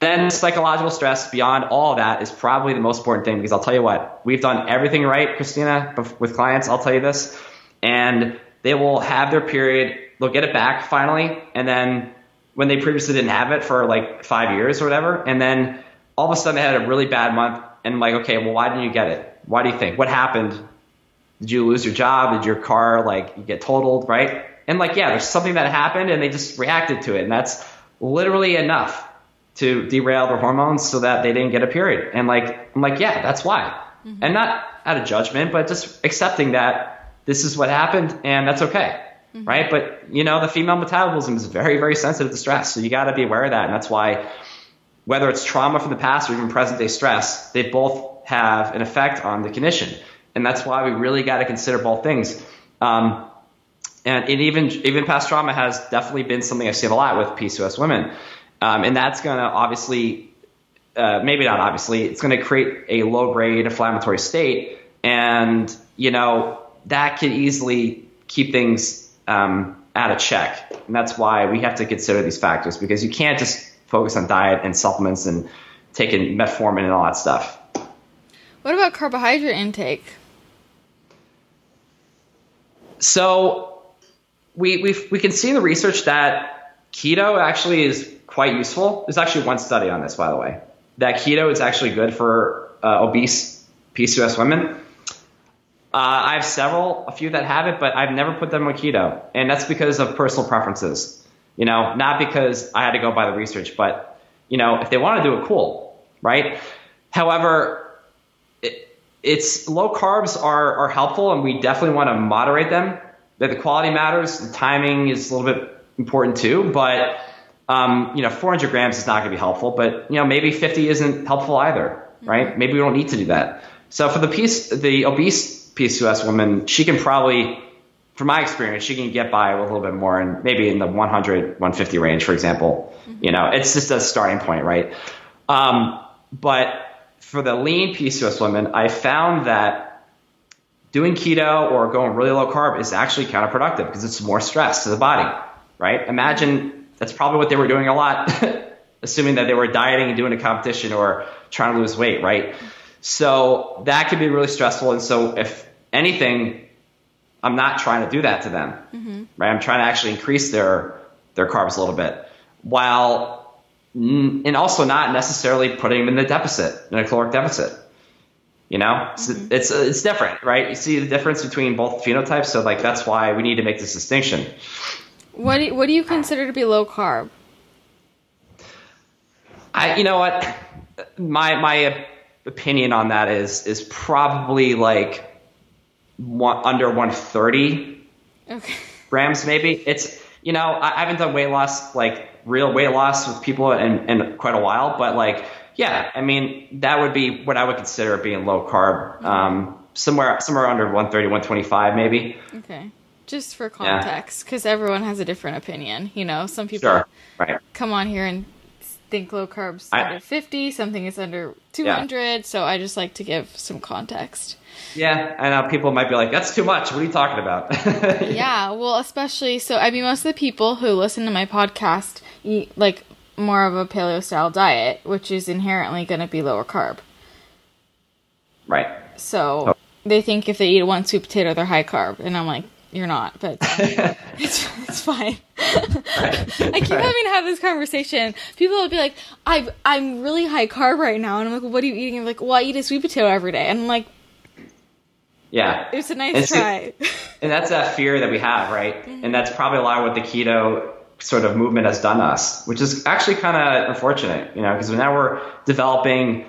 Then psychological stress beyond all that is probably the most important thing because I'll tell you what, we've done everything right, Christina, with clients, I'll tell you this, and they will have their period, they'll get it back finally, and then when they previously didn't have it for like five years or whatever, and then all of a sudden they had a really bad month, and I'm like, okay, well, why didn't you get it? Why do you think? What happened? Did you lose your job? Did your car like you get totaled, right? And like, yeah, there's something that happened and they just reacted to it. And that's literally enough to derail their hormones so that they didn't get a period. And like, I'm like, yeah, that's why. Mm-hmm. And not out of judgment, but just accepting that this is what happened and that's okay. Mm-hmm. Right. But you know, the female metabolism is very, very sensitive to stress. So you got to be aware of that. And that's why whether it's trauma from the past or even present day stress, they both have an effect on the condition. And that's why we really got to consider both things. Um, And it even even past trauma has definitely been something I've seen a lot with P C O S women. Um, and that's going to obviously, uh, maybe not obviously, it's going to create a low-grade inflammatory state. And, you know, that could easily keep things um, out of check. And that's why we have to consider these factors, because you can't just focus on diet and supplements and taking metformin and all that stuff. What about carbohydrate intake? So we we we can see in the research that keto actually is quite useful. There's actually one study on this, by the way, that keto is actually good for uh, obese P C O S women. Uh, I have several, a few that have it, but I've never put them on keto. And that's because of personal preferences, you know, not because I had to go by the research, but, you know, if they want to do it, cool, right? However, it, it's low carbs are, are helpful, and we definitely want to moderate them. That the quality matters, the timing is a little bit important too, but, um, you know, four hundred grams is not going to be helpful, but, you know, maybe fifty isn't helpful either, right? Maybe we don't need to do that. So for the piece, the obese P C O S woman, she can probably, from my experience, she can get by with a little bit more, and maybe in the one hundred, one fifty range, for example. Mm-hmm. You know, it's just a starting point, right? Um, but for the lean P C O S women, I found that doing keto or going really low carb is actually counterproductive, because it's more stress to the body, right? Imagine that's probably what they were doing a lot, assuming that they were dieting and doing a competition or trying to lose weight, right? So that could be really stressful. And so if anything, I'm not trying to do that to them, mm-hmm. right? I'm trying to actually increase their, their carbs a little bit, while, and also not necessarily putting them in the deficit, in a caloric deficit, you know, mm-hmm. so it's, it's different, right? You see the difference between both phenotypes. So like, that's why we need to make this distinction. What do you, what do you consider to be low carb? I, you know what, my, my, opinion on that is is probably like one, under one thirty okay. grams maybe. It's, you know, I haven't done weight loss, like real weight loss with people in, in quite a while, but like, yeah, I mean, that would be what I would consider being low carb, mm-hmm. um, somewhere somewhere under one thirty, one twenty-five maybe. Okay. Just for context, because yeah. everyone has a different opinion, you know. Some people sure. right. come on here and think low carbs under fifty, something is under two hundred, yeah. so I just like to give some context. Yeah, I know people might be like, that's too much, what are you talking about? Yeah, well, especially, so I mean, most of the people who listen to my podcast eat like more of a paleo style diet, which is inherently going to be lower carb. Right. So oh. they think if they eat one sweet potato, they're high carb, and I'm like, you're not, but it's, it's fine. I keep having to have this conversation. People will be like, I've, I'm really high carb right now. And I'm like, well, what are you eating? And they're like, well, I eat a sweet potato every day. And I'm like, yeah, it's a nice and try. So, and that's that fear that we have, right? Mm-hmm. And that's probably a lot of what the keto sort of movement has done us, which is actually kind of unfortunate, you know, because now we're developing,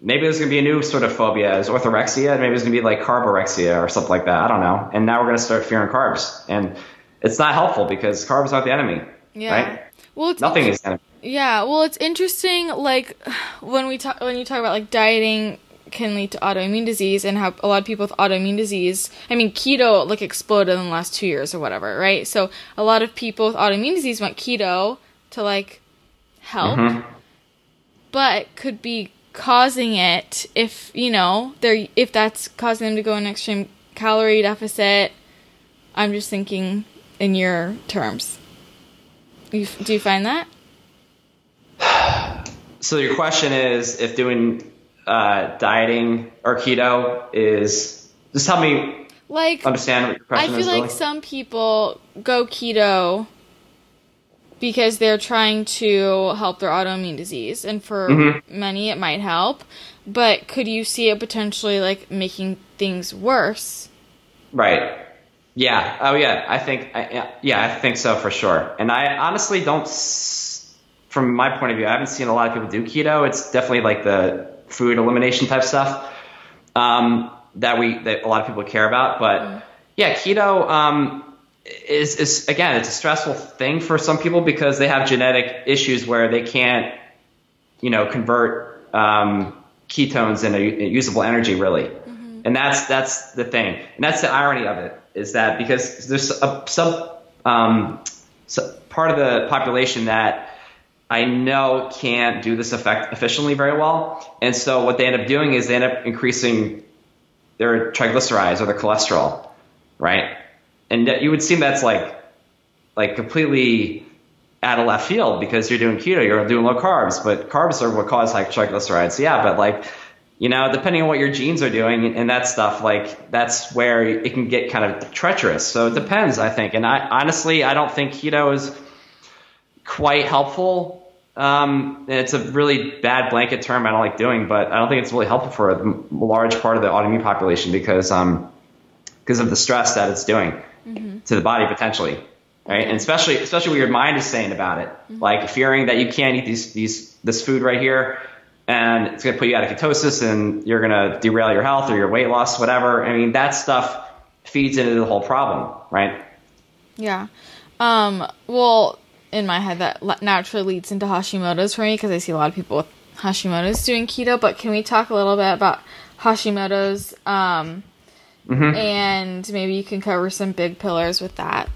maybe there's going to be a new sort of phobia, is orthorexia, maybe it's going to be like carborexia or something like that. I don't know. And now we're going to start fearing carbs, and it's not helpful, because carbs aren't the enemy, yeah. right? Well, it's nothing is the enemy. Yeah. Well, it's interesting. Like when we talk, when you talk about like dieting can lead to autoimmune disease, and how a lot of people with autoimmune disease, I mean, keto like exploded in the last two years or whatever. Right. So a lot of people with autoimmune disease want keto to like help, mm-hmm. but could be causing it if, you know, they're, if that's causing them to go in extreme calorie deficit. I'm just thinking in your terms. You, do you find that? So your question is if doing uh, dieting or keto is, just help me like understand what your question is. I feel is like really. Some people go keto because they're trying to help their autoimmune disease, and for mm-hmm. many it might help, but could you see it potentially like making things worse? Right. Yeah. Oh yeah. I think, I, yeah, I think so for sure. And I honestly don't, from my point of view, I haven't seen a lot of people do keto. It's definitely like the food elimination type stuff, um, that we, that a lot of people care about, but mm. yeah, keto, um, Is, is again, it's a stressful thing for some people because they have genetic issues where they can't, you know, convert um, ketones into usable energy, really. Mm-hmm. And that's that's the thing, and that's the irony of it, is that because there's a sub um, part of the population that I know can't do this effect efficiently very well, and so what they end up doing is they end up increasing their triglycerides or their cholesterol, right? And you would seem that's like like completely out of left field because you're doing keto, you're doing low carbs, but carbs are what cause high triglycerides. Yeah, but like, you know, depending on what your genes are doing and that stuff, like that's where it can get kind of treacherous. So it depends, I think. And I honestly, I don't think keto is quite helpful. Um, it's a really bad blanket term I don't like doing, but I don't think it's really helpful for a large part of the autoimmune population because um, because of the stress that it's doing mm-hmm. to the body potentially, right? And especially especially what your mind is saying about it, mm-hmm. like fearing that you can't eat these these this food right here, and it's going to put you out of ketosis and you're going to derail your health or your weight loss, whatever. I mean, that stuff feeds into the whole problem, right? Yeah. Um, well, in my head, that naturally leads into Hashimoto's for me because I see a lot of people with Hashimoto's doing keto. But can we talk a little bit about Hashimoto's um, mm-hmm. and maybe you can cover some big pillars with that?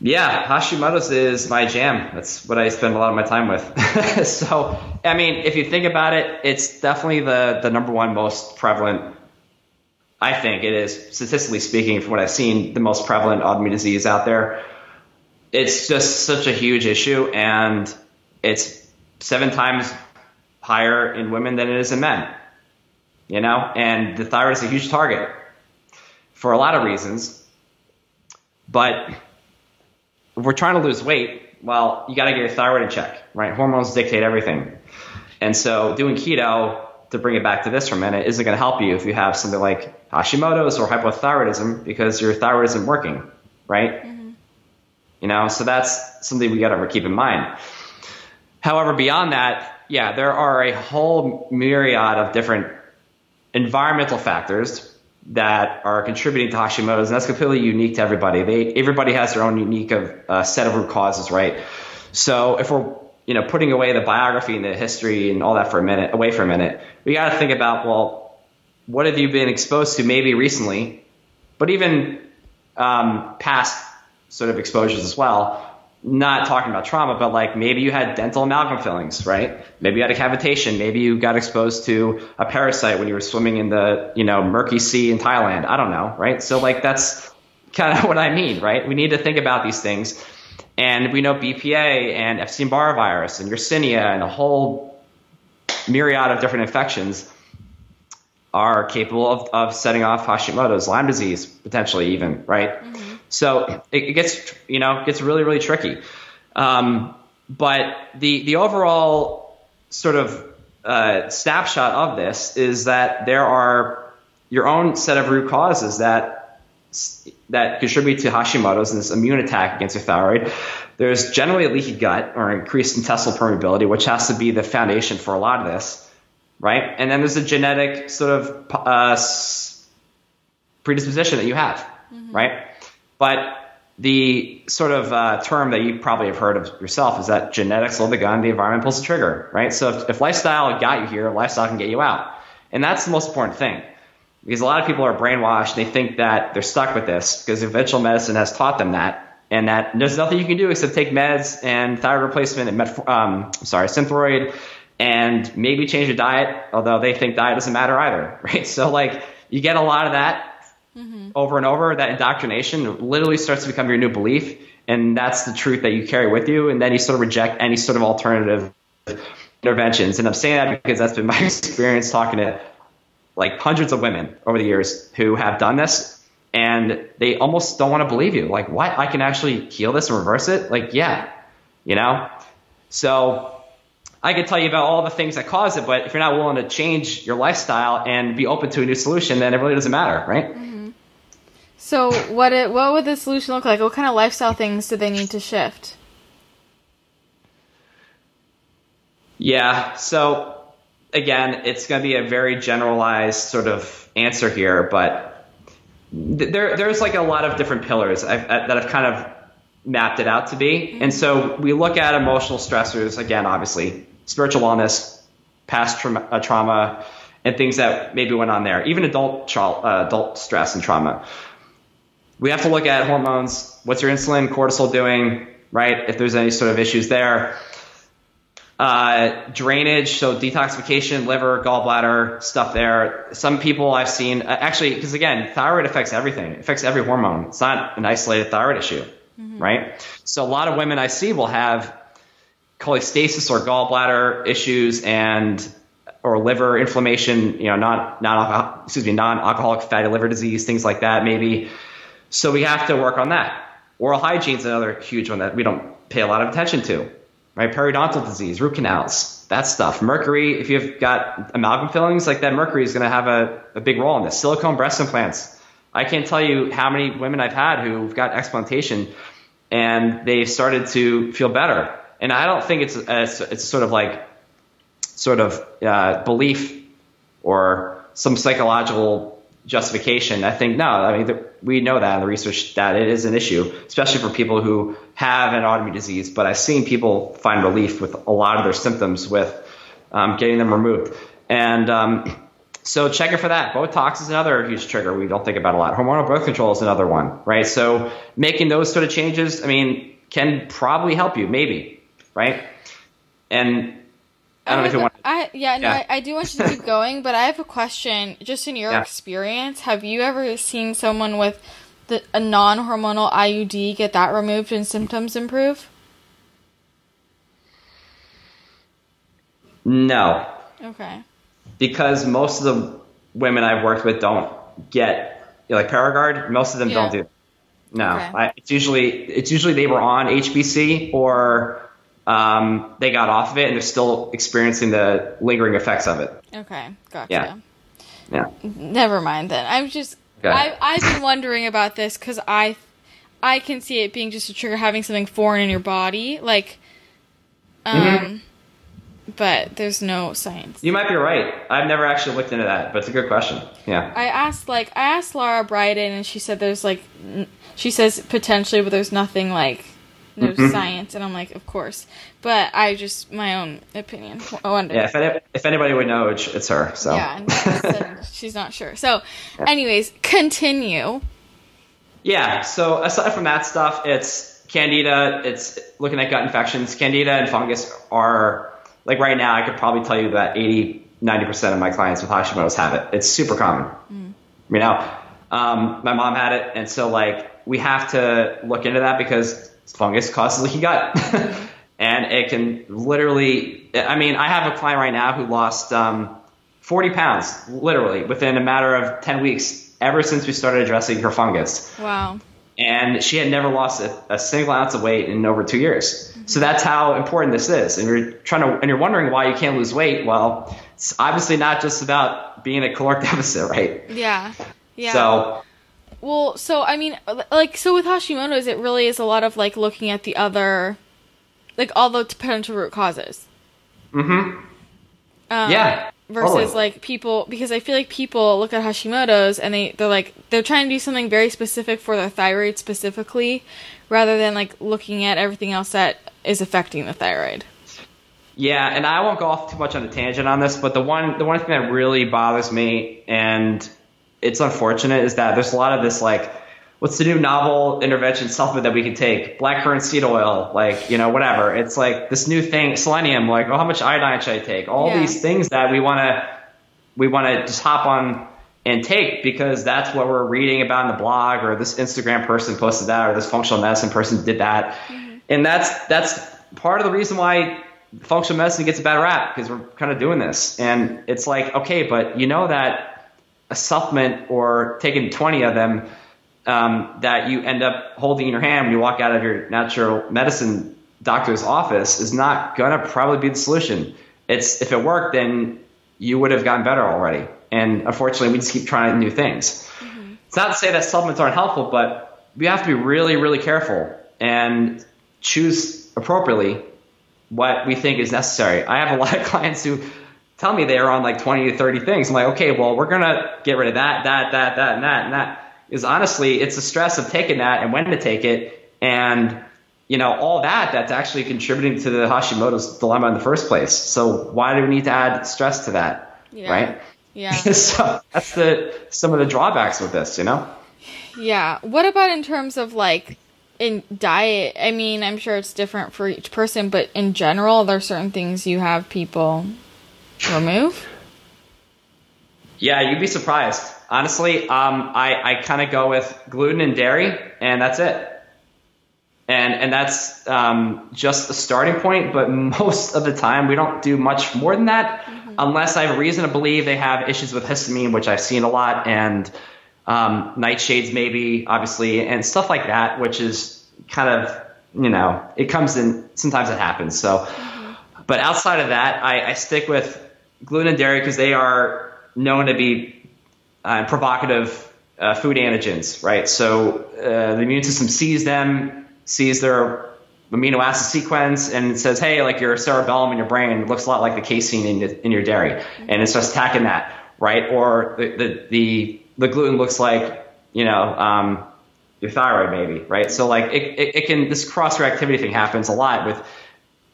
Yeah, Hashimoto's is my jam. That's what I spend a lot of my time with. So, I mean, if you think about it, it's definitely the, the number one most prevalent, I think it is, statistically speaking, from what I've seen, the most prevalent autoimmune disease out there. It's just such a huge issue, and it's seven times higher in women than it is in men, you know? And the thyroid is a huge target for a lot of reasons, but if we're trying to lose weight, well, you got to get your thyroid in check, right? Hormones dictate everything. And so doing keto, to bring it back to this for a minute, isn't going to help you if you have something like Hashimoto's or hypothyroidism because your thyroid isn't working, right? Mm-hmm. You know, so that's something we got to keep in mind. However, beyond that, yeah, there are a whole myriad of different environmental factors that are contributing to Hashimoto's, and that's completely unique to everybody. They everybody has their own unique of, uh, set of root causes, right? So if we're you know putting away the biography and the history and all that for a minute, away for a minute, we got to think about, well, what have you been exposed to maybe recently, but even um, past sort of exposures as well. Not talking about trauma, but like maybe you had dental amalgam fillings, right? Maybe you had a cavitation. Maybe you got exposed to a parasite when you were swimming in the, you know, murky sea in Thailand. I don't know, right? So like that's kind of what I mean, right? We need to think about these things. And we know B P A and Epstein-Barr virus and Yersinia and a whole myriad of different infections are capable of, of setting off Hashimoto's, Lyme disease, potentially even, right? Mm-hmm. So it gets, you know, gets really, really tricky. Um, but the the overall sort of uh, snapshot of this is that there are your own set of root causes that that contribute to Hashimoto's and this immune attack against your thyroid. There's generally a leaky gut or increased intestinal permeability, which has to be the foundation for a lot of this, right? And then there's a genetic sort of uh, predisposition that you have, mm-hmm. right? But the sort of uh, term that you probably have heard of yourself is that genetics load the gun, the environment pulls the trigger, right? So if, if lifestyle got you here, lifestyle can get you out. And that's the most important thing, because a lot of people are brainwashed. They think that they're stuck with this because conventional medicine has taught them that, and that there's nothing you can do except take meds and thyroid replacement and metf- um, sorry, Synthroid and maybe change your diet, although they think diet doesn't matter either, right? So like you get a lot of that. Mm-hmm. Over and over, that indoctrination literally starts to become your new belief, and that's the truth that you carry with you, and then you sort of reject any sort of alternative interventions. And I'm saying that because that's been my experience talking to like hundreds of women over the years who have done this, and they almost don't want to believe you. Like, what? I can actually heal this and reverse it? Like, yeah, you know? So I could tell you about all the things that cause it, but if you're not willing to change your lifestyle and be open to a new solution, then it really doesn't matter, right? Mm-hmm. So what it, what would the solution look like? What kind of lifestyle things do they need to shift? Yeah, so again, it's going to be a very generalized sort of answer here, but th- there there's like a lot of different pillars I've, I, that I've kind of mapped it out to be. Mm-hmm. And so we look at emotional stressors, again, obviously, spiritual wellness, past tra- uh, trauma, and things that maybe went on there, even adult tra- uh, adult stress and trauma. We have to look at hormones. What's your insulin, cortisol doing, right? If there's any sort of issues there. Uh, drainage, so detoxification, liver, gallbladder, stuff there. Some people I've seen, uh, actually, because again, thyroid affects everything. It affects every hormone. It's not an isolated thyroid issue, mm-hmm. right? So a lot of women I see will have cholestasis or gallbladder issues and or liver inflammation, you know, not non excuse me, non-alcoholic fatty liver disease, things like that maybe. So we have to work on that. Oral hygiene is another huge one that we don't pay a lot of attention to. Right, periodontal disease, root canals, that stuff. Mercury, if you've got amalgam fillings, like that mercury is going to have a, a big role in this. Silicone breast implants. I can't tell you how many women I've had who've got explantation and they started to feel better. And I don't think it's a, it's sort of like sort of uh, belief or some psychological justification. I think, no, I mean, the, we know that in the research that it is an issue, especially for people who have an autoimmune disease. But I've seen people find relief with a lot of their symptoms with um, getting them removed. And um, so check it for that. Botox is another huge trigger we don't think about a lot. Hormonal birth control is another one, right? So making those sort of changes, I mean, can probably help you, maybe, right? And I don't I know if you want to. I, yeah, no, yeah. I, I do want you to keep going, but I have a question. Just in your yeah. experience, have you ever seen someone with the, a non-hormonal I U D get that removed and symptoms improve? No. Okay. Because most of the women I've worked with don't get, you know, like Paragard, most of them yeah. don't do that. No. Okay. I, it's usually it's usually they were on H B C or Um, they got off of it and they're still experiencing the lingering effects of it. Okay. Gotcha. Yeah. yeah. Never mind then. I'm just, I, I've been wondering about this cause I, I can see it being just a trigger, having something foreign in your body. Like, um, mm-hmm. but there's no science. You might be right. I've never actually looked into that, but it's a good question. Yeah. I asked like, I asked Laura Bryden and she said, there's like, she says potentially, but there's nothing like, no mm-hmm. science, and I'm like, of course, but I just my own opinion. I wonder. Yeah, if, any, if anybody would know, it's, it's her. So yeah, and she's not sure. So, yeah. anyways, continue. Yeah. So aside from that stuff, it's candida. It's looking at gut infections. Candida and fungus are like right now. I could probably tell you that eighty, ninety percent of my clients with Hashimoto's have it. It's super common. Mm. You know, um, my mom had it, and so like we have to look into that because fungus causes leaky gut and it can literally, I mean, I have a client right now who lost um, forty pounds literally within a matter of ten weeks ever since we started addressing her fungus. Wow. And she had never lost a, a single ounce of weight in over two years. Mm-hmm. So that's how important this is. And you're trying to, and you're wondering why you can't lose weight. Well, it's obviously not just about being a caloric deficit, right? Yeah. Yeah. So Well, so, I mean, like, so with Hashimoto's, it really is a lot of, like, looking at the other, like, all the potential root causes. Mm-hmm. Um, yeah. Versus, totally. like, people, because I feel like people look at Hashimoto's and they, they're, like, they're trying to do something very specific for their thyroid specifically, rather than, like, looking at everything else that is affecting the thyroid. Yeah, and I won't go off too much on a tangent on this, but the one, the one thing that really bothers me and it's unfortunate is that there's a lot of this, like, what's the new novel intervention supplement that we can take? Blackcurrant seed oil, like, you know, whatever. It's like this new thing, selenium, like, oh, how much iodine should I take? All yeah. these things that we want to, we want to just hop on and take because that's what we're reading about in the blog, or this Instagram person posted that, or this functional medicine person did that. Mm-hmm. And that's, that's part of the reason why functional medicine gets a bad rap, because we're kind of doing this. And it's like, okay, but you know that a supplement or taking twenty of them um, that you end up holding in your hand when you walk out of your natural medicine doctor's office is not going to probably be the solution. It's if it worked, then you would have gotten better already. And unfortunately, we just keep trying new things. Mm-hmm. It's not to say that supplements aren't helpful, but we have to be really, really careful and choose appropriately what we think is necessary. I have a lot of clients who tell me they're on like twenty to thirty things. I'm like, okay, well, we're going to get rid of that, that, that, that, and that. And that is honestly, it's the stress of taking that and when to take it. And, you know, all that, that's actually contributing to the Hashimoto's dilemma in the first place. So why do we need to add stress to that? Yeah. Right. Yeah. So that's the, some of the drawbacks with this, you know? Yeah. What about in terms of like in diet, I mean, I'm sure it's different for each person, but in general, there are certain things you have people remove? Yeah, you'd be surprised. Honestly, um, I, I kind of go with gluten and dairy, and that's it. And and that's um, just a starting point, but most of the time we don't do much more than that, mm-hmm. unless I have a reason to believe they have issues with histamine, which I've seen a lot, and um, nightshades maybe, obviously, and stuff like that, which is kind of, you know, it comes in, sometimes it happens. So, mm-hmm. But outside of that, I, I stick with gluten and dairy because they are known to be uh, provocative uh, food antigens, right? So uh, the immune system sees them, sees their amino acid sequence and says, hey, like your cerebellum in your brain looks a lot like the casein in, the, in your dairy. And it starts attacking that, right? Or the the the, the gluten looks like, you know, um, your thyroid maybe, right? So like it, it, it can, this cross-reactivity thing happens a lot with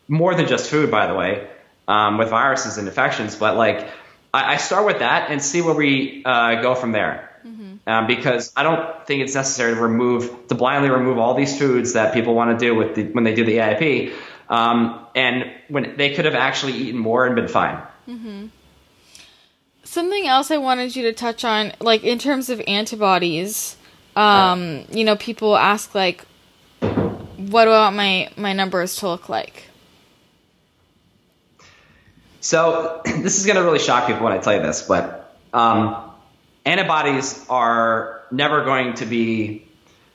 more than just food, by the way, um, with viruses and infections. But like I, I start with that and see where we uh, go from there. Um, because I don't think it's necessary to remove, to blindly remove all these foods that people want to do with the, when they do the A I P, um, and when they could have actually eaten more and been fine. Mm-hmm. Something else I wanted you to touch on, like in terms of antibodies, um, you know, people ask like, what do I want my, my numbers to look like? So this is going to really shock people when I tell you this, but, um, antibodies are never going to be,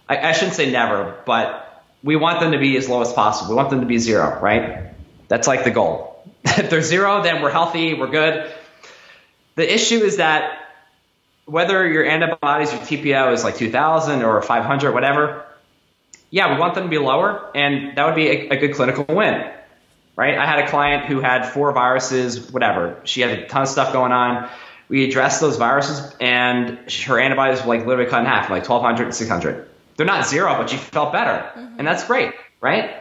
I, I shouldn't say never, but we want them to be as low as possible. We want them to be zero, right? That's like the goal. If they're zero, then we're healthy, we're good. The issue is that whether your antibodies, your T P O is like two thousand or five hundred, whatever, yeah, we want them to be lower, and that would be a, a good clinical win, right? I had a client who had four viruses, whatever. She had a ton of stuff going on. We addressed those viruses, and her antibodies were like literally cut in half, like twelve hundred and six hundred. They're not zero, but she felt better, mm-hmm. and that's great, right?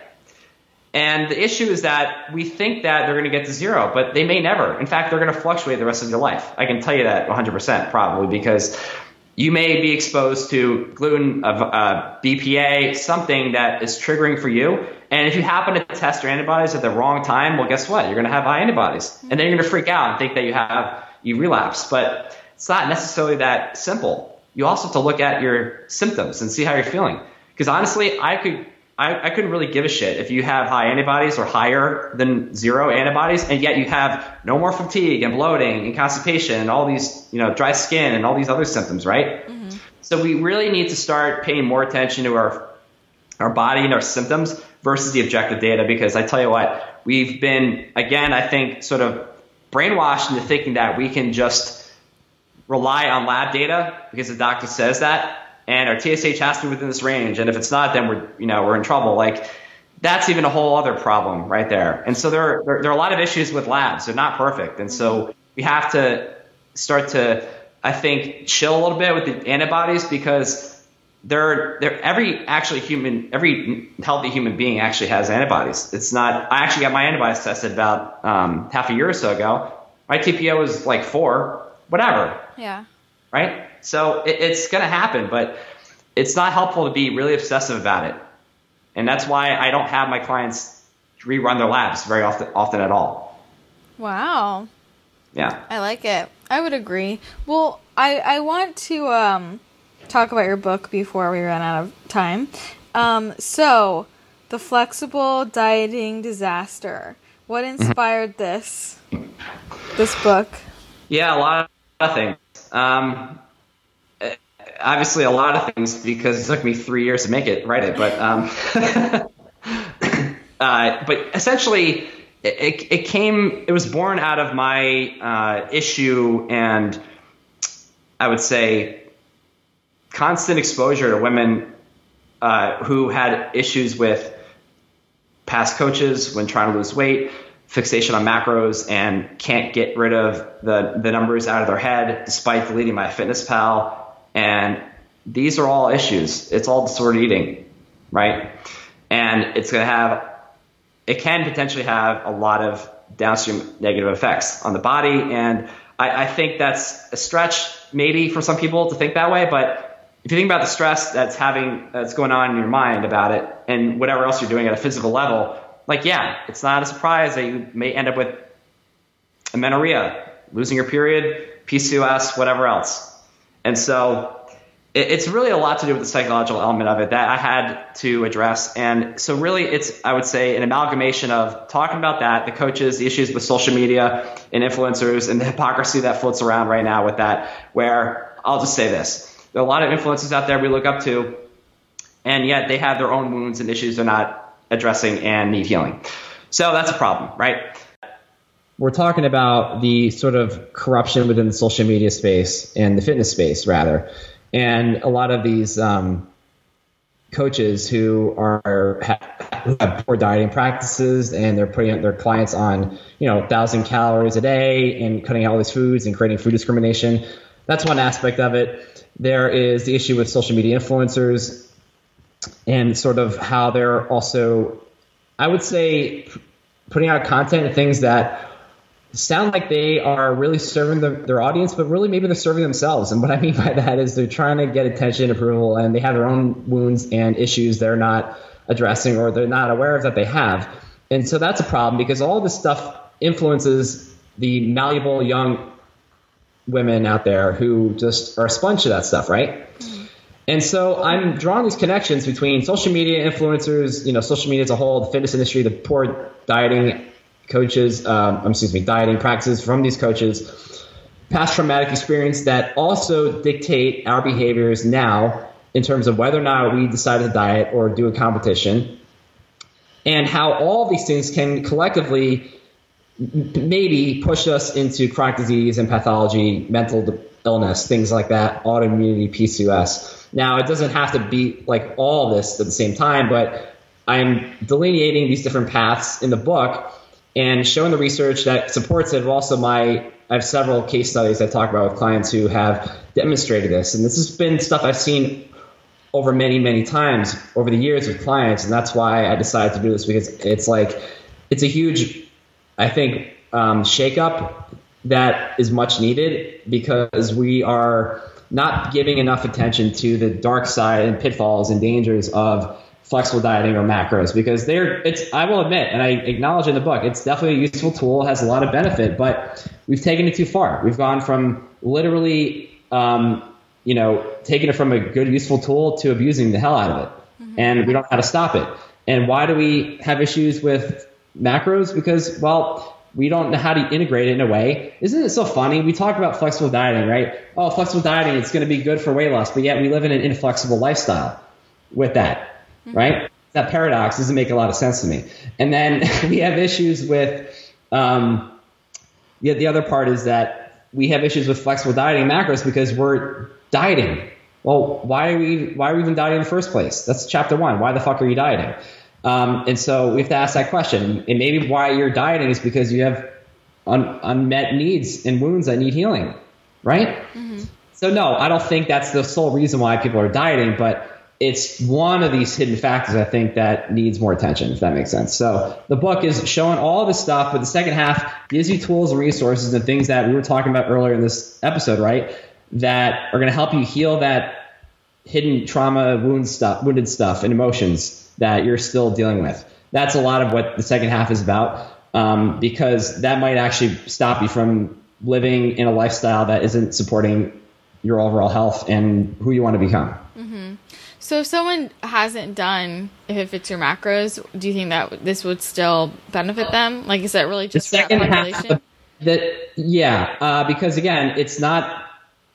And the issue is that we think that they're going to get to zero, but they may never. In fact, they're going to fluctuate the rest of your life. I can tell you that one hundred percent probably, because you may be exposed to gluten, of uh, B P A, something that is triggering for you. And if you happen to test your antibodies at the wrong time, well, guess what? You're going to have high antibodies, mm-hmm. and then you're going to freak out and think that you have you relapse, but it's not necessarily that simple. You also have to look at your symptoms and see how you're feeling. Because honestly, I could, I, I couldn't really give a shit if you have high antibodies or higher than zero antibodies, and yet you have no more fatigue and bloating and constipation and all these, you know, dry skin and all these other symptoms, right? Mm-hmm. So we really need to start paying more attention to our our body and our symptoms versus the objective data. Because I tell you what, we've been, again, I think sort of brainwashed into thinking that we can just rely on lab data because the doctor says that, and our T S H has to be within this range, and if it's not, then we're, you know, we're in trouble. Like that's even a whole other problem right there. And so there are, there, there are a lot of issues with labs. They're not perfect, and so we have to start to, I think, chill a little bit with the antibodies, because they're, they're every actually human, every healthy human being actually has antibodies. It's not, I actually got my antibodies tested about um, half a year or so ago. My T P O was like four, whatever. Yeah. Right. So it, it's going to happen, but it's not helpful to be really obsessive about it. And that's why I don't have my clients rerun their labs very often, often at all. Wow. Yeah. I like it. I would agree. Well, I, I want to, um, talk about your book before we run out of time. Um, so, The Flexible Dieting Disaster. What inspired this, this book? Yeah, a lot of things. Um, obviously, a lot of things, because it took me three years to make it, write it. But, um, uh, but essentially, it, it came, it was born out of my uh, issue, and I would say constant exposure to women uh, who had issues with past coaches when trying to lose weight, fixation on macros, and can't get rid of the, the numbers out of their head despite deleting MyFitnessPal. And these are all issues. It's all disordered eating, right? And it's going to have, it can potentially have a lot of downstream negative effects on the body. And I, I think that's a stretch maybe for some people to think that way, but if you think about the stress that's having, that's going on in your mind about it and whatever else you're doing at a physical level, like, yeah, it's not a surprise that you may end up with amenorrhea, losing your period, P C O S, whatever else. And so it, it's really a lot to do with the psychological element of it that I had to address. And so really it's, I would say, an amalgamation of talking about that, the coaches, the issues with social media and influencers, and the hypocrisy that floats around right now with that, where I'll just say this. There are a lot of influencers out there we look up to, and yet they have their own wounds and issues they're not addressing and need healing. So that's a problem, right? We're talking about the sort of corruption within the social media space and the fitness space, rather. And a lot of these um, coaches who are have, have poor dieting practices, and they're putting their clients on, you know, one thousand calories a day and cutting out all these foods and creating food discrimination. That's one aspect of it. There is the issue with social media influencers and sort of how they're also, I would say, putting out content and things that sound like they are really serving the, their audience, but really maybe they're serving themselves. And what I mean by that is they're trying to get attention and approval, and they have their own wounds and issues they're not addressing or they're not aware of that they have. And so that's a problem, because all this stuff influences the malleable young women out there who just are a sponge to that stuff, right? And so I'm drawing these connections between social media influencers, you know, social media as a whole, the fitness industry, the poor dieting coaches, um, excuse me, dieting practices from these coaches, past traumatic experience that also dictate our behaviors now in terms of whether or not we decide to diet or do a competition, and how all these things can collectively maybe push us into chronic disease and pathology, mental illness, things like that, autoimmunity, P C O S. Now, it doesn't have to be like all this at the same time, but I'm delineating these different paths in the book and showing the research that supports it. Also, my I have several case studies I talk about with clients who have demonstrated this. And this has been stuff I've seen over many, many times over the years with clients. And that's why I decided to do this, because it's like, it's a huge, I think, um, shakeup that is much needed, because we are not giving enough attention to the dark side and pitfalls and dangers of flexible dieting or macros, because they're, it's, I will admit, and I acknowledge in the book, it's definitely a useful tool, has a lot of benefit, but we've taken it too far. We've gone from literally, um, you know, taking it from a good, useful tool to abusing the hell out of it. Mm-hmm. And we don't know how to stop it. And why do we have issues with macros? Because, well, we don't know how to integrate it in a way. Isn't it so funny? We talk about flexible dieting, right? Oh, flexible dieting, it's going to be good for weight loss, but yet we live in an inflexible lifestyle with that, mm-hmm. right? That paradox doesn't make a lot of sense to me. And then we have issues with, um, yeah, the other part is that we have issues with flexible dieting and macros because we're dieting. Well, why are we, why are we even dieting in the first place? That's chapter one. Why the fuck are you dieting? Um, and so we have to ask that question. And maybe why you're dieting is because you have un- unmet needs and wounds that need healing, right? Mm-hmm. So no, I don't think that's the sole reason why people are dieting, but it's one of these hidden factors, I think, that needs more attention, if that makes sense. So the book is showing all this stuff, but the second half gives you tools and resources and things that we were talking about earlier in this episode, right, that are going to help you heal that hidden trauma, wound stuff, wounded stuff, and emotions that you're still dealing with. That's a lot of what the second half is about, um, because that might actually stop you from living in a lifestyle that isn't supporting your overall health and who you want to become. Mm-hmm. So if someone hasn't done, if it fits your macros, do you think that this would still benefit them? Like, is that really just the second half of that? Yeah, uh, because again, it's not,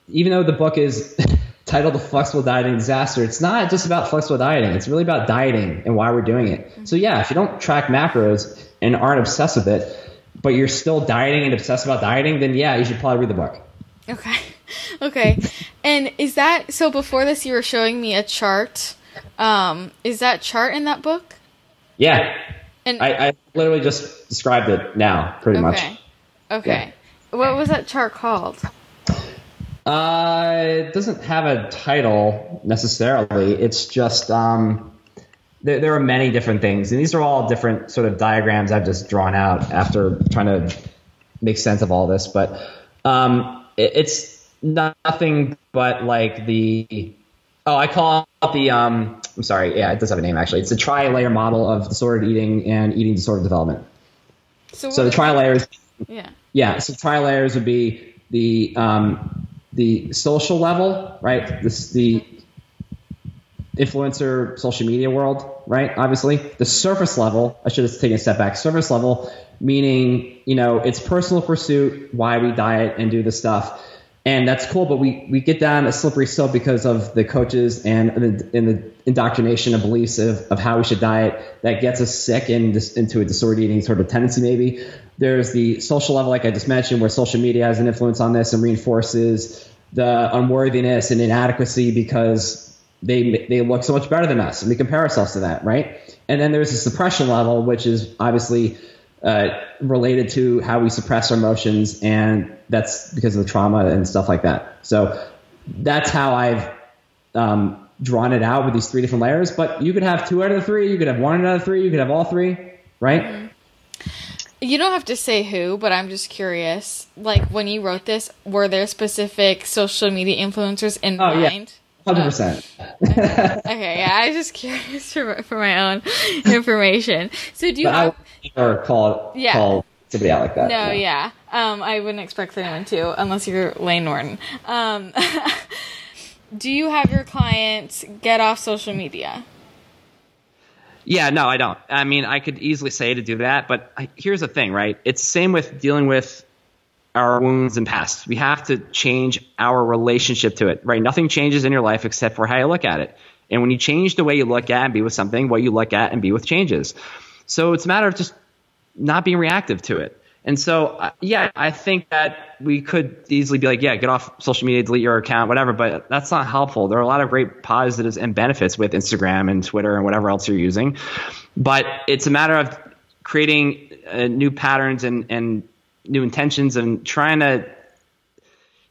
even though the book is titled The Flexible Dieting Disaster, it's not just about flexible dieting. It's really about dieting and why we're doing it. Mm-hmm. So yeah, if you don't track macros and aren't obsessed with it, but you're still dieting and obsessed about dieting, then yeah, you should probably read the book. Okay. Okay. And is that, so before this, you were showing me a chart. Um, is that chart in that book? Yeah. And I, I literally just described it now pretty okay. much. Okay. Okay. Yeah. What was that chart called? Uh, it doesn't have a title necessarily. It's just, um, there, there are many different things, and these are all different sort of diagrams I've just drawn out after trying to make sense of all this. But, um, it, it's not, nothing but like the Oh, I call it the, um, I'm sorry, yeah, it does have a name actually. It's a tri-layer model of disordered eating and eating disorder development. So, so the tri-layers, yeah. yeah, so tri-layers would be the um, the social level, right, this, the influencer social media world, right, obviously. The surface level, I should have taken a step back, surface level, meaning, you know, it's personal pursuit, why we diet and do this stuff. And that's cool, but we, we get down a slippery slope because of the coaches and the, and the indoctrination of beliefs of, of how we should diet that gets us sick and just into a disordered eating sort of tendency maybe. There's the social level, like I just mentioned, where social media has an influence on this and reinforces the unworthiness and inadequacy because they they look so much better than us and we compare ourselves to that, right? And then there's the suppression level, which is obviously – Uh, related to how we suppress our emotions, and that's because of the trauma and stuff like that. So that's how I've um, drawn it out with these three different layers. But you could have two out of the three, you could have one out of the three, you could have all three, right? You don't have to say who, but I'm just curious. Like when you wrote this, were there specific social media influencers in oh, mind? Yeah. one hundred percent. Okay, okay, yeah, I was just curious for, for my own information. So do you but have... I would never call, yeah. call somebody out like that. No, yeah. yeah. Um, I wouldn't expect anyone to, unless you're Lane Norton. Um, do you have your clients get off social media? Yeah, no, I don't. I mean, I could easily say to do that, but I, here's the thing, right? It's the same with dealing with our wounds and past. We have to change our relationship to it, right? Nothing changes in your life except for how you look at it. And when you change the way you look at and be with something, what you look at and be with changes. So it's a matter of just not being reactive to it. And so, yeah, I think that we could easily be like, yeah, get off social media, delete your account, whatever, but that's not helpful. There are a lot of great positives and benefits with Instagram and Twitter and whatever else you're using. But it's a matter of creating uh, new patterns and, and, new intentions and trying to,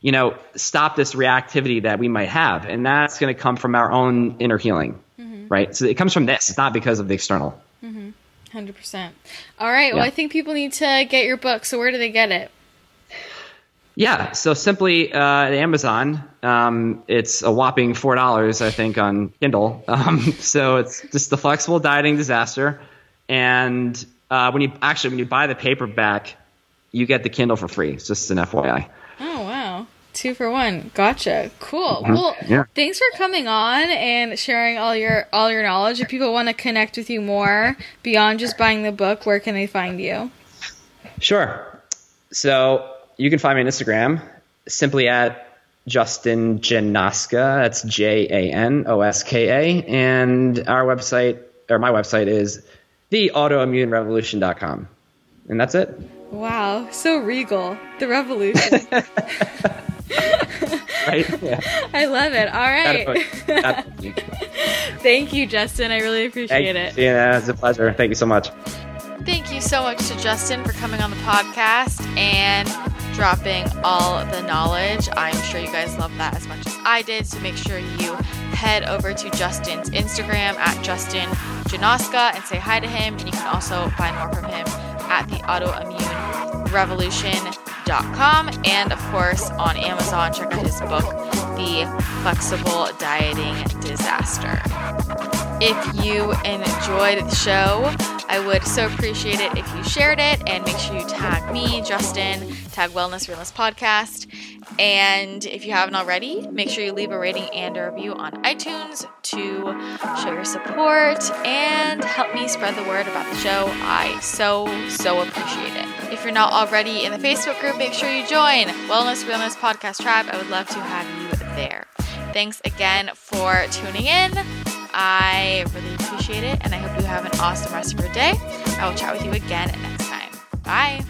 you know, stop this reactivity that we might have. And that's going to come from our own inner healing, mm-hmm. right? So it comes from this. It's not because of the external. Mm-hmm. one hundred percent. All right. Yeah. Well, I think people need to get your book. So where do they get it? Yeah. So simply uh, at Amazon, um, it's a whopping four dollars, I think, on Kindle. Um, so it's just The Flexible Dieting Disaster. And uh, when you actually, when you buy the paperback, you get the Kindle for free. It's just an F Y I. Oh, wow. Two for one. Gotcha. Cool. Mm-hmm. Well, yeah. Thanks for coming on and sharing all your all your knowledge. If people want to connect with you more beyond just buying the book, where can they find you? Sure. So you can find me on Instagram simply at Justin Janoska. That's J A N O S K A. And our website, or my website, is the autoimmune revolution dot com. And that's it. Wow, so regal. The revolution. Right? Yeah. I love it. All right. Thank you, Justin. I really appreciate Thank it. Yeah, it's a pleasure. Thank you so much. Thank you so much to Justin for coming on the podcast and dropping all the knowledge. I'm sure you guys love that as much as I did, so make sure you head over to Justin's Instagram at Justin Janoska and say hi to him, and you can also find more from him at the autoimmune revolution dot com, and of course on Amazon, check out his book, The Flexible Dieting Disaster. If you enjoyed the show, I would so appreciate it if you shared it, and make sure you tag me, Justin, tag Wellness Realness Podcast. And if you haven't already, make sure you leave a rating and a review on iTunes to show your support and help me spread the word about the show. I so, so appreciate it. If you're not already in the Facebook group, make sure you join Wellness Realness Podcast Tribe. I would love to have you there. Thanks again for tuning in. I really appreciate it, and I hope you have an awesome rest of your day. I will chat with you again next time. Bye.